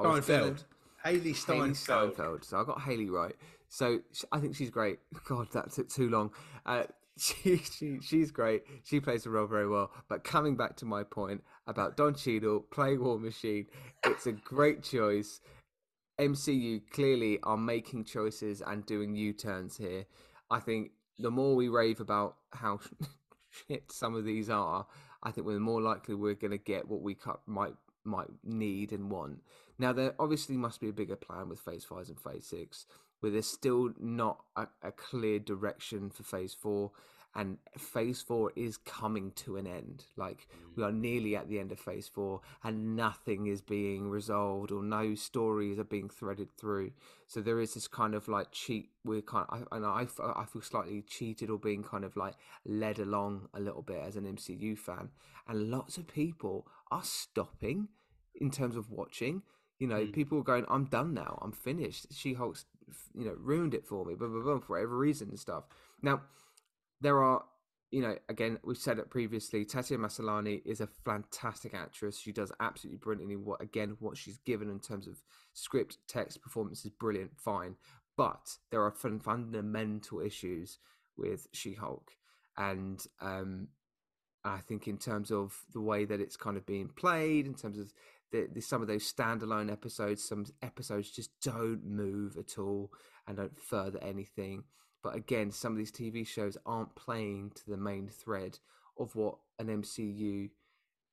Hailee Steinfeld. So I got Hailee right. So I think she's great. God, that took too long. She's great. She plays the role very well. But coming back to my point about Don Cheadle playing War Machine, it's a great choice. MCU clearly are making choices and doing U-turns here. I think the more we rave about how shit some of these are, I think we're more likely we're going to get what we might need and want. Now, there obviously must be a bigger plan with Phase 5 and Phase 6. Where there's still not a clear direction for Phase 4, and Phase 4 is coming to an end. Like, we are nearly at the end of Phase 4, and nothing is being resolved, or no stories are being threaded through. So there is this kind of like cheat. I feel slightly cheated or being kind of like led along a little bit as an MCU fan, and lots of people are stopping in terms of watching. You know, people are going, I'm done now, I'm finished. She-Hulk's, you know, ruined it for me, blah, blah, blah, for whatever reason and stuff. Now, there are, you know, again, we've said it previously, Tatia Maslany is a fantastic actress. She does absolutely brilliantly what she's given in terms of script, text, performance is brilliant, fine. But there are fundamental issues with She-Hulk. And I think in terms of the way that it's kind of being played, in terms of some of those standalone episodes, some episodes just don't move at all and don't further anything. But again, some of these TV shows aren't playing to the main thread of what an MCU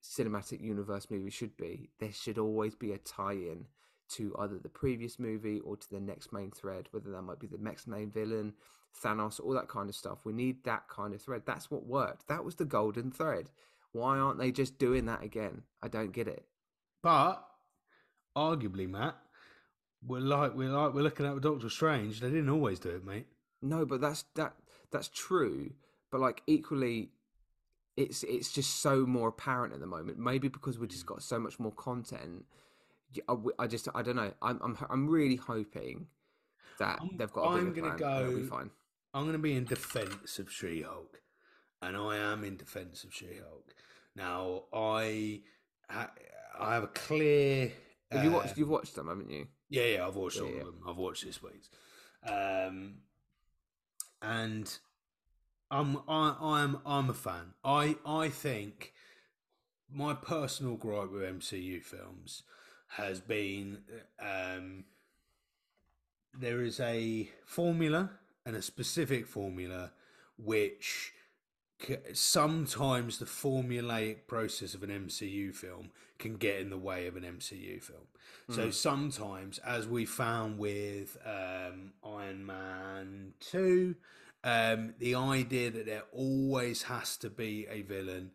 cinematic universe movie should be. There should always be a tie-in to either the previous movie or to the next main thread, whether that might be the next main villain, Thanos, all that kind of stuff. We need that kind of thread. That's what worked. That was the golden thread. Why aren't they just doing that again? I don't get it. But arguably, Matt, we're looking at Doctor Strange. They didn't always do it, mate. No, but that's true. But like equally, it's just so more apparent at the moment. Maybe because we've just got so much more content. I don't know. I'm really hoping that they've got a bigger plan. It'll be fine. I'm gonna be in defence of She-Hulk, and I am in defence of She-Hulk. Now I have a clear. Have you watched? You've watched them, haven't you? Yeah, I've watched all of them. I've watched this week's, and I'm a fan. I think my personal gripe with MCU films has been there is a formula and a specific formula which. Sometimes the formulaic process of an MCU film can get in the way of an MCU film. Mm. So sometimes, as we found with Iron Man 2, the idea that there always has to be a villain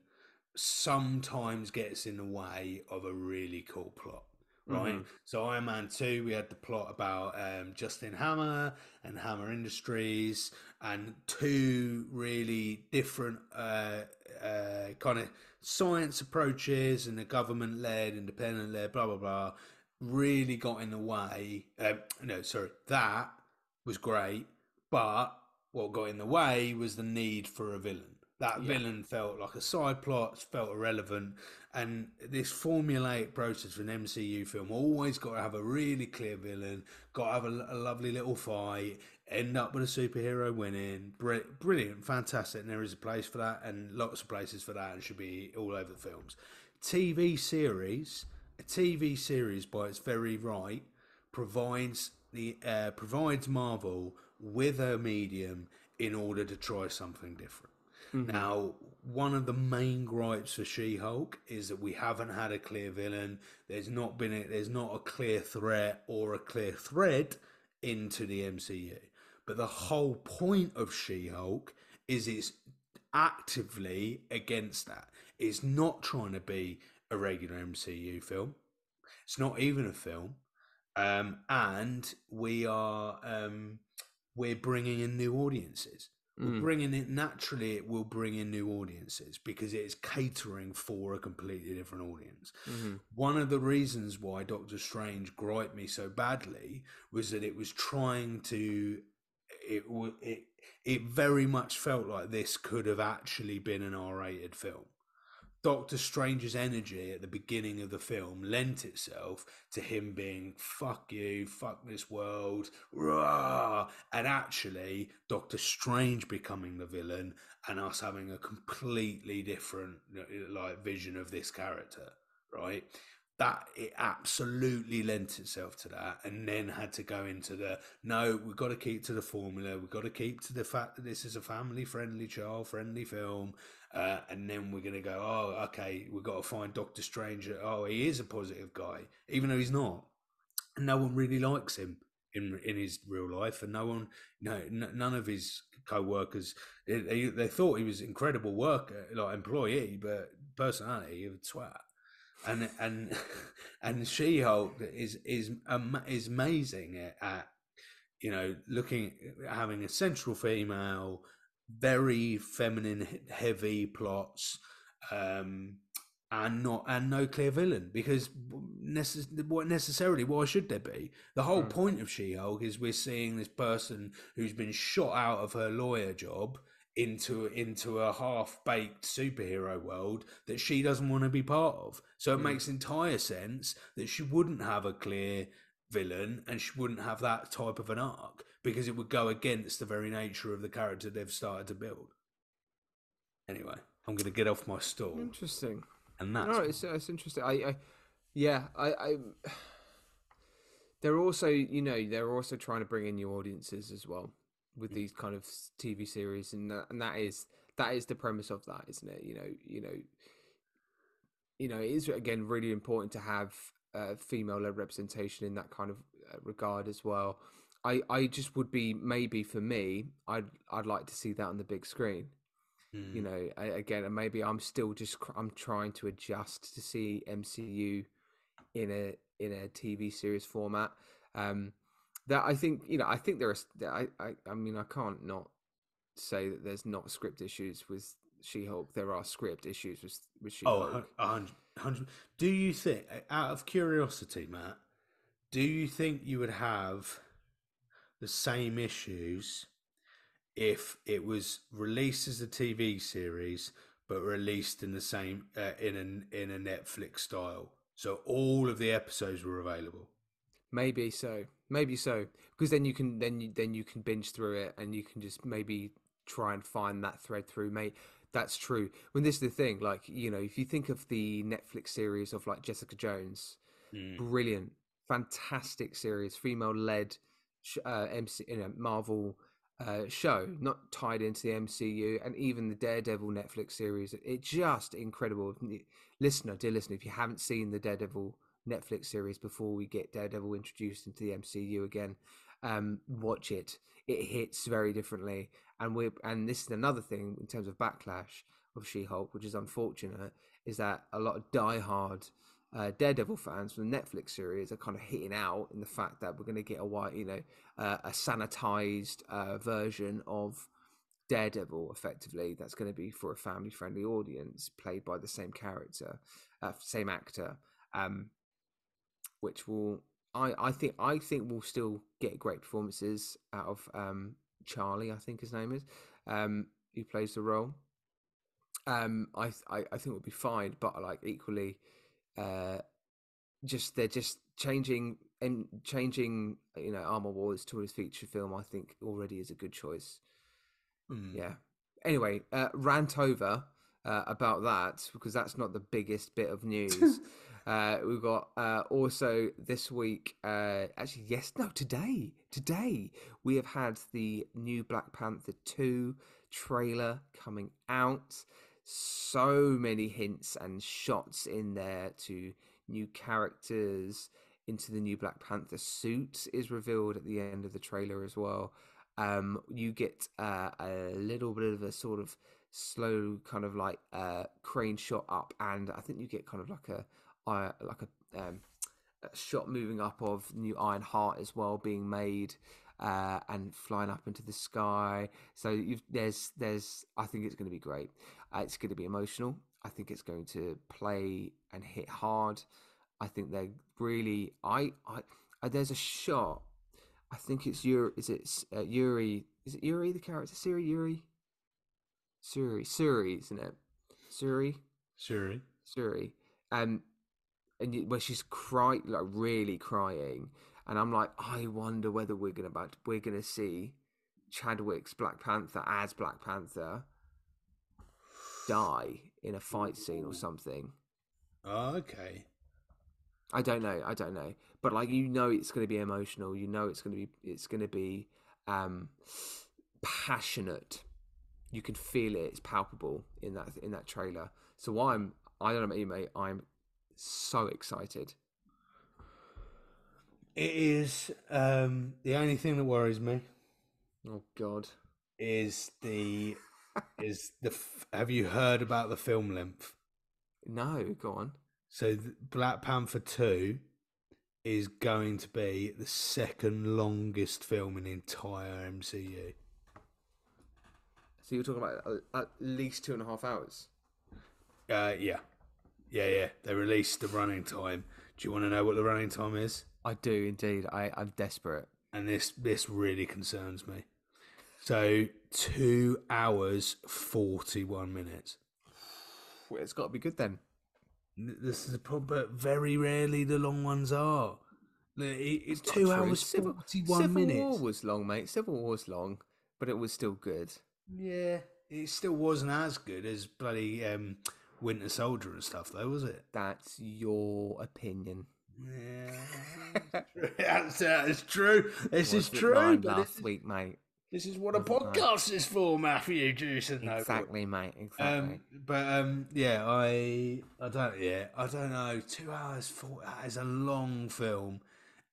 sometimes gets in the way of a really cool plot. Right, so Iron Man 2, we had the plot about Justin Hammer and Hammer Industries, and two really different kind of science approaches, and the government-led, independent-led, blah blah blah, really got in the way. That was great, but what got in the way was the need for a villain. That villain felt like a side plot, felt irrelevant, and this formulaic process for an MCU film always got to have a really clear villain, got to have a lovely little fight, end up with a superhero winning, brilliant, fantastic, and there is a place for that, and lots of places for that, and should be all over the films. A TV series by its very right provides Marvel with a medium in order to try something different. Mm-hmm. Now, one of the main gripes of She-Hulk is that we haven't had a clear villain. There's not a clear threat or a clear thread into the MCU. But the whole point of She-Hulk is it's actively against that. It's not trying to be a regular MCU film. It's not even a film. And we are we're bringing in new audiences. We're bringing it naturally. It will bring in new audiences because it is catering for a completely different audience. Mm-hmm. One of the reasons why Doctor Strange griped me so badly was that it was trying to. It very much felt like this could have actually been an R-rated film. Doctor Strange's energy at the beginning of the film lent itself to him being, fuck you, fuck this world, rah, and actually Doctor Strange becoming the villain and us having a completely different vision of this character, right? That it absolutely lent itself to that, and then had to go into the no, we've got to keep to the formula, we've got to keep to the fact that this is a family friendly, child friendly film, and then we're going to go, oh, okay, we've got to find Doctor Strange. Oh, he is a positive guy, even though he's not. And no one really likes him in his real life, and none of his co-workers. They thought he was an incredible worker, like employee, but personality of a twat. And She-Hulk is amazing at having a central female, very feminine heavy plots, and no clear villain, because why should there be? The whole point of She-Hulk is we're seeing this person who's been shot out of her lawyer job into a half-baked superhero world that she doesn't want to be part of. So it makes entire sense that she wouldn't have a clear villain and she wouldn't have that type of an arc, because it would go against the very nature of the character they've started to build. Anyway, I'm going to get off my stall. Interesting. And that's... No, it's interesting. They're also, they're also trying to bring in new audiences as well with these kind of TV series, and that is the premise of that, isn't it? It is, again, really important to have female-led representation in that kind of regard as well. I just would be, maybe for me, I'd like to see that on the big screen. Mm. And maybe I'm trying to adjust to see MCU in a TV series format. That I think there is. I mean, I can't not say that there's not script issues with She-Hulk. There are script issues with She-Hulk. Oh, 100. Do you think, out of curiosity, Matt, do you think you would have the same issues if it was released as a TV series but released in the same in a Netflix style, so all of the episodes were available? Maybe so, because then you can binge through it, and you can just maybe try and find that thread through. Mate, that's true. When this is the thing, if you think of the Netflix series of Jessica Jones, brilliant, fantastic series, female-led, Marvel show, not tied into the MCU, and even the Daredevil Netflix series, it's just incredible. Dear listener, if you haven't seen the Daredevil Netflix series before we get Daredevil introduced into the MCU again, watch it. It hits very differently, and this is another thing in terms of backlash of She-Hulk, which is unfortunate, is that a lot of diehard Daredevil fans from the Netflix series are kind of hitting out in the fact that we're going to get a sanitized version of Daredevil, effectively, that's going to be for a family-friendly audience, played by the same character, same actor. Which will, I think we'll still get great performances out of Charlie, I think his name is, who plays the role. I think we'll be fine, but equally, they're just changing Armor Wars to his feature film. I think already is a good choice. Mm. Yeah. Anyway, rant over about that, because that's not the biggest bit of news. We've got also this week, today we have had the new Black Panther 2 trailer coming out. So many hints and shots in there to new characters, into the new Black Panther suit is revealed at the end of the trailer as well. You get a little bit of a sort of slow kind of like crane shot up, and I think you get kind of like a shot moving up of new Iron Heart as well being made and flying up into the sky. So there's I think it's going to be great. It's going to be emotional. I think it's going to play and hit hard. I think they're really there's a shot. I think it's Yuri. Is it Yuri? The character Suri, isn't it? Suri. And where she's crying, like really crying, and I'm like, I wonder whether we're gonna see Chadwick's Black Panther as Black Panther die in a fight scene or something. Oh, okay. I don't know. But like, you know, it's going to be emotional. You know, it's going to be passionate. You can feel it. It's palpable in that trailer. So I don't know about you, mate. I'm so excited. It is the only thing that worries me. Oh God! Have you heard about the film length? No, go on. So Black Panther 2 is going to be the second longest film in the entire MCU. So you're talking about at least 2.5 hours? Yeah. They released the running time. Do you want to know what the running time is? I do indeed. I'm desperate. And this really concerns me. So 2 hours, 41 minutes. Well, it's got to be good then. This is a problem, but very rarely the long ones are. It's 2 hours, 41 minutes. Civil War was long, mate. Civil War was long, but it was still good. Yeah, it still wasn't as good as bloody Winter Soldier and stuff, though, was it? That's your opinion. Yeah, that's true. This is true. Last week, mate. This is what a podcast is for, Matthew. Exactly, mate. Exactly. I don't know. 2 hours, 4. That is a long film.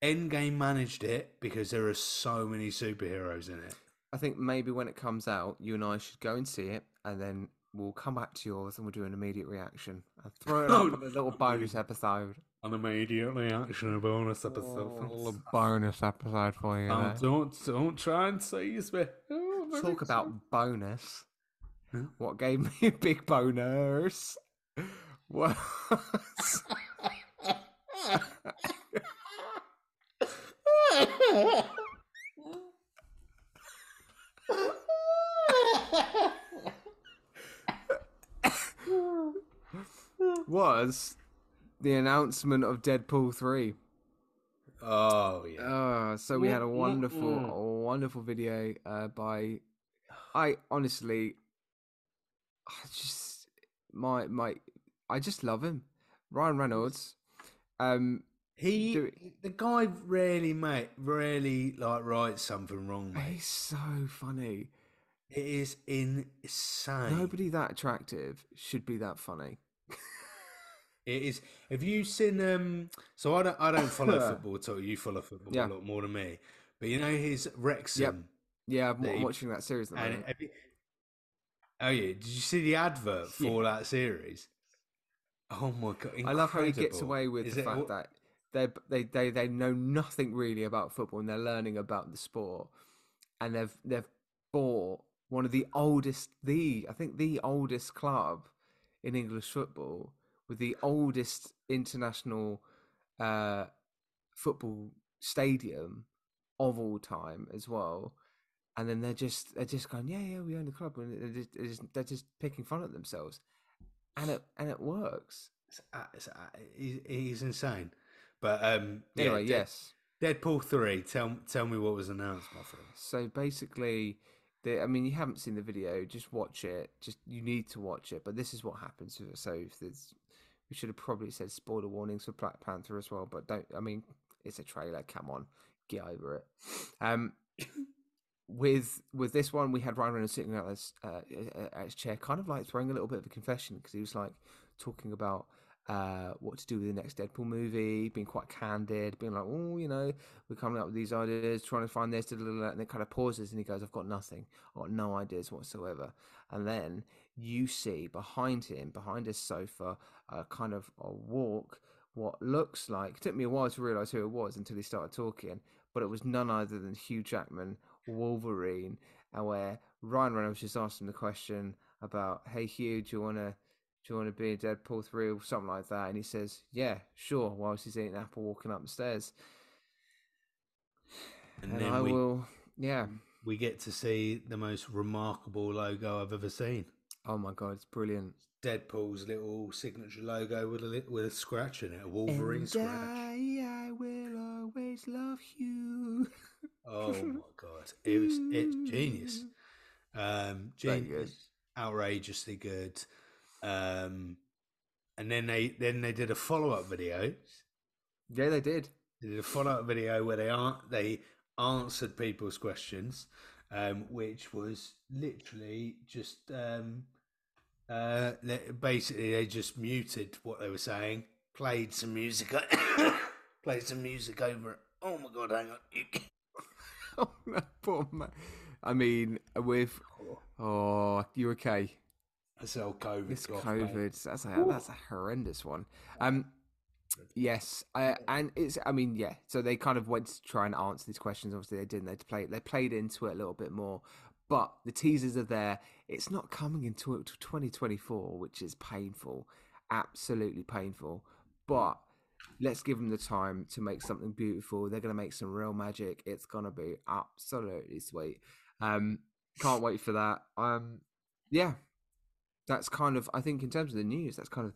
Endgame managed it because there are so many superheroes in it. I think maybe when it comes out, you and I should go and see it, and then we'll come back to yours and we'll do an immediate reaction. I'll throw it up on a little bonus episode. An immediately action bonus episode. Oh, a little bonus episode for you. Oh, don't try and seize me. Oh, talk about bonus. Huh? What gave me a big bonus was the announcement of Deadpool 3. Oh, yeah. So we had a wonderful video by... I just love him. Ryan Reynolds. The guy really writes something wrong, mate. He's so funny. It is insane. Nobody that attractive should be that funny. It is. Have you seen? So I don't follow football at all. You follow football a lot more than me. But you know his Wrexham. Yep. Yeah, I'm watching that series. And did you see the advert for that series? Oh my God! Incredible. I love how he gets away with the fact that they know nothing really about football and they're learning about the sport, and they've bought one of the oldest club in English football. With the oldest international football stadium of all time as well, and then they're just going, yeah, we own the club, and they're just picking fun at themselves, and it works. He's insane. But anyway, yes, Deadpool 3. Tell me what was announced, my friend. So basically. You haven't seen the video. Just watch it. You need to watch it. But this is what happens. So we should have probably said spoiler warnings for Black Panther as well. But it's a trailer. Come on, get over it. With this one, we had Ryan Reynolds sitting at his chair, kind of like throwing a little bit of a confession, because he was like talking about what to do with the next Deadpool movie, being quite candid, being like, oh, you know, we're coming up with these ideas, trying to find this, and then kind of pauses and he goes, I've got nothing. I've got no ideas whatsoever. And then you see behind him, behind his sofa, kind of a walk, what looks like, it took me a while to realise who it was until he started talking, but it was none other than Hugh Jackman, Wolverine, and where Ryan Reynolds just asked him the question about, hey Hugh, do you want to be in Deadpool 3 or something like that, and he says yeah sure whilst he's eating an apple walking up the stairs, and then we get to see the most remarkable logo I've ever seen. Oh my god, it's brilliant. Deadpool's little signature logo with a scratch in it, a Wolverine and scratch. I will always love you. Oh my god, it's genius. Genius, outrageously good. And then they did a follow-up video. Yeah, they did. They did a follow-up video where they answered people's questions, which was literally just basically they just muted what they were saying, played some music, over it. Oh my god, hang on. Oh, no, poor man. I mean, you okay? That's all COVID. It's COVID. Man. That's a horrendous one. Yes, and it's. I mean, yeah. So they kind of went to try and answer these questions. Obviously, they didn't. They played into it a little bit more. But the teasers are there. It's not coming until 2024, which is painful. Absolutely painful. But let's give them the time to make something beautiful. They're going to make some real magic. It's going to be absolutely sweet. Can't wait for that. Yeah, that's kind of, I think in terms of the news, that's kind of,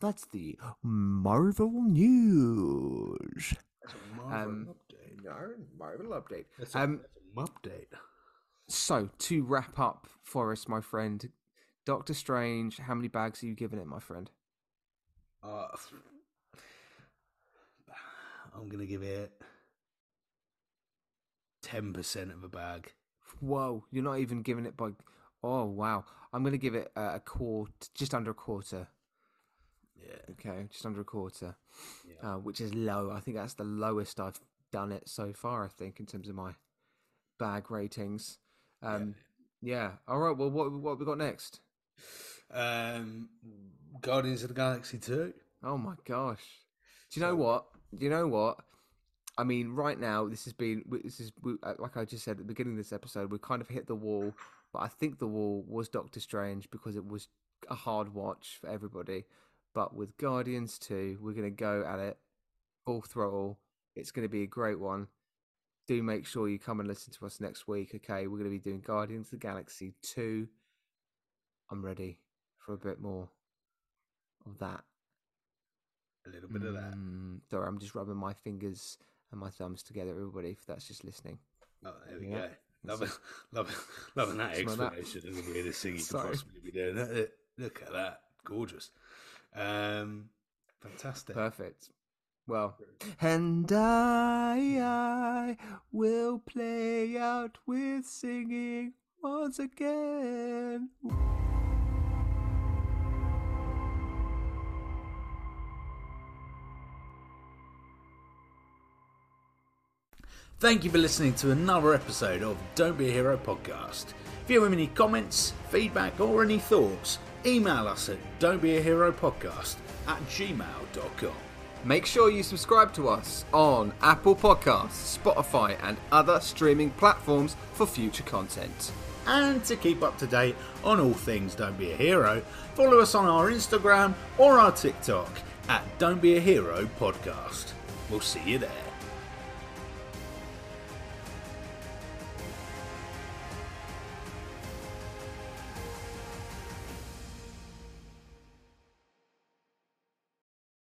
that's the Marvel news. That's a Marvel update. No, Marvel update. That's an update. So to wrap up for us, my friend, Doctor Strange, how many bags are you giving it, my friend? I'm going to give it 10% of a bag. Whoa, you're not even giving it by... Oh, wow. I'm going to give it just under a quarter. Yeah. Okay, just under a quarter, yeah. Which is low. I think that's the lowest I've done it so far, I think, in terms of my bag ratings. Yeah. All right, well, what have we got next? Guardians of the Galaxy 2. Oh, my gosh. Do you know what? I mean, right now, this is like I just said at the beginning of this episode, we kind of hit the wall, but I think the wall was Doctor Strange because it was a hard watch for everybody. But with Guardians 2, we're going to go at it full throttle. It's going to be a great one. Do make sure you come and listen to us next week, okay? We're going to be doing Guardians of the Galaxy 2. I'm ready for a bit more of that. A little bit of that. Sorry, I'm just rubbing my fingers and my thumbs together, everybody, if that's just listening. Oh, there we go. Loving that explanation. It's the weirdest thing you could possibly be doing. Look at that. Gorgeous. Fantastic. Perfect. Well. And I will play out with singing once again. Thank you for listening to another episode of Don't Be a Hero podcast. If you have any comments, feedback or any thoughts, email us at don'tbeaheropodcast@gmail.com. Make sure you subscribe to us on Apple Podcasts, Spotify and other streaming platforms for future content. And to keep up to date on all things Don't Be a Hero, follow us on our Instagram or our TikTok at Don't Be a Hero podcast. We'll see you there.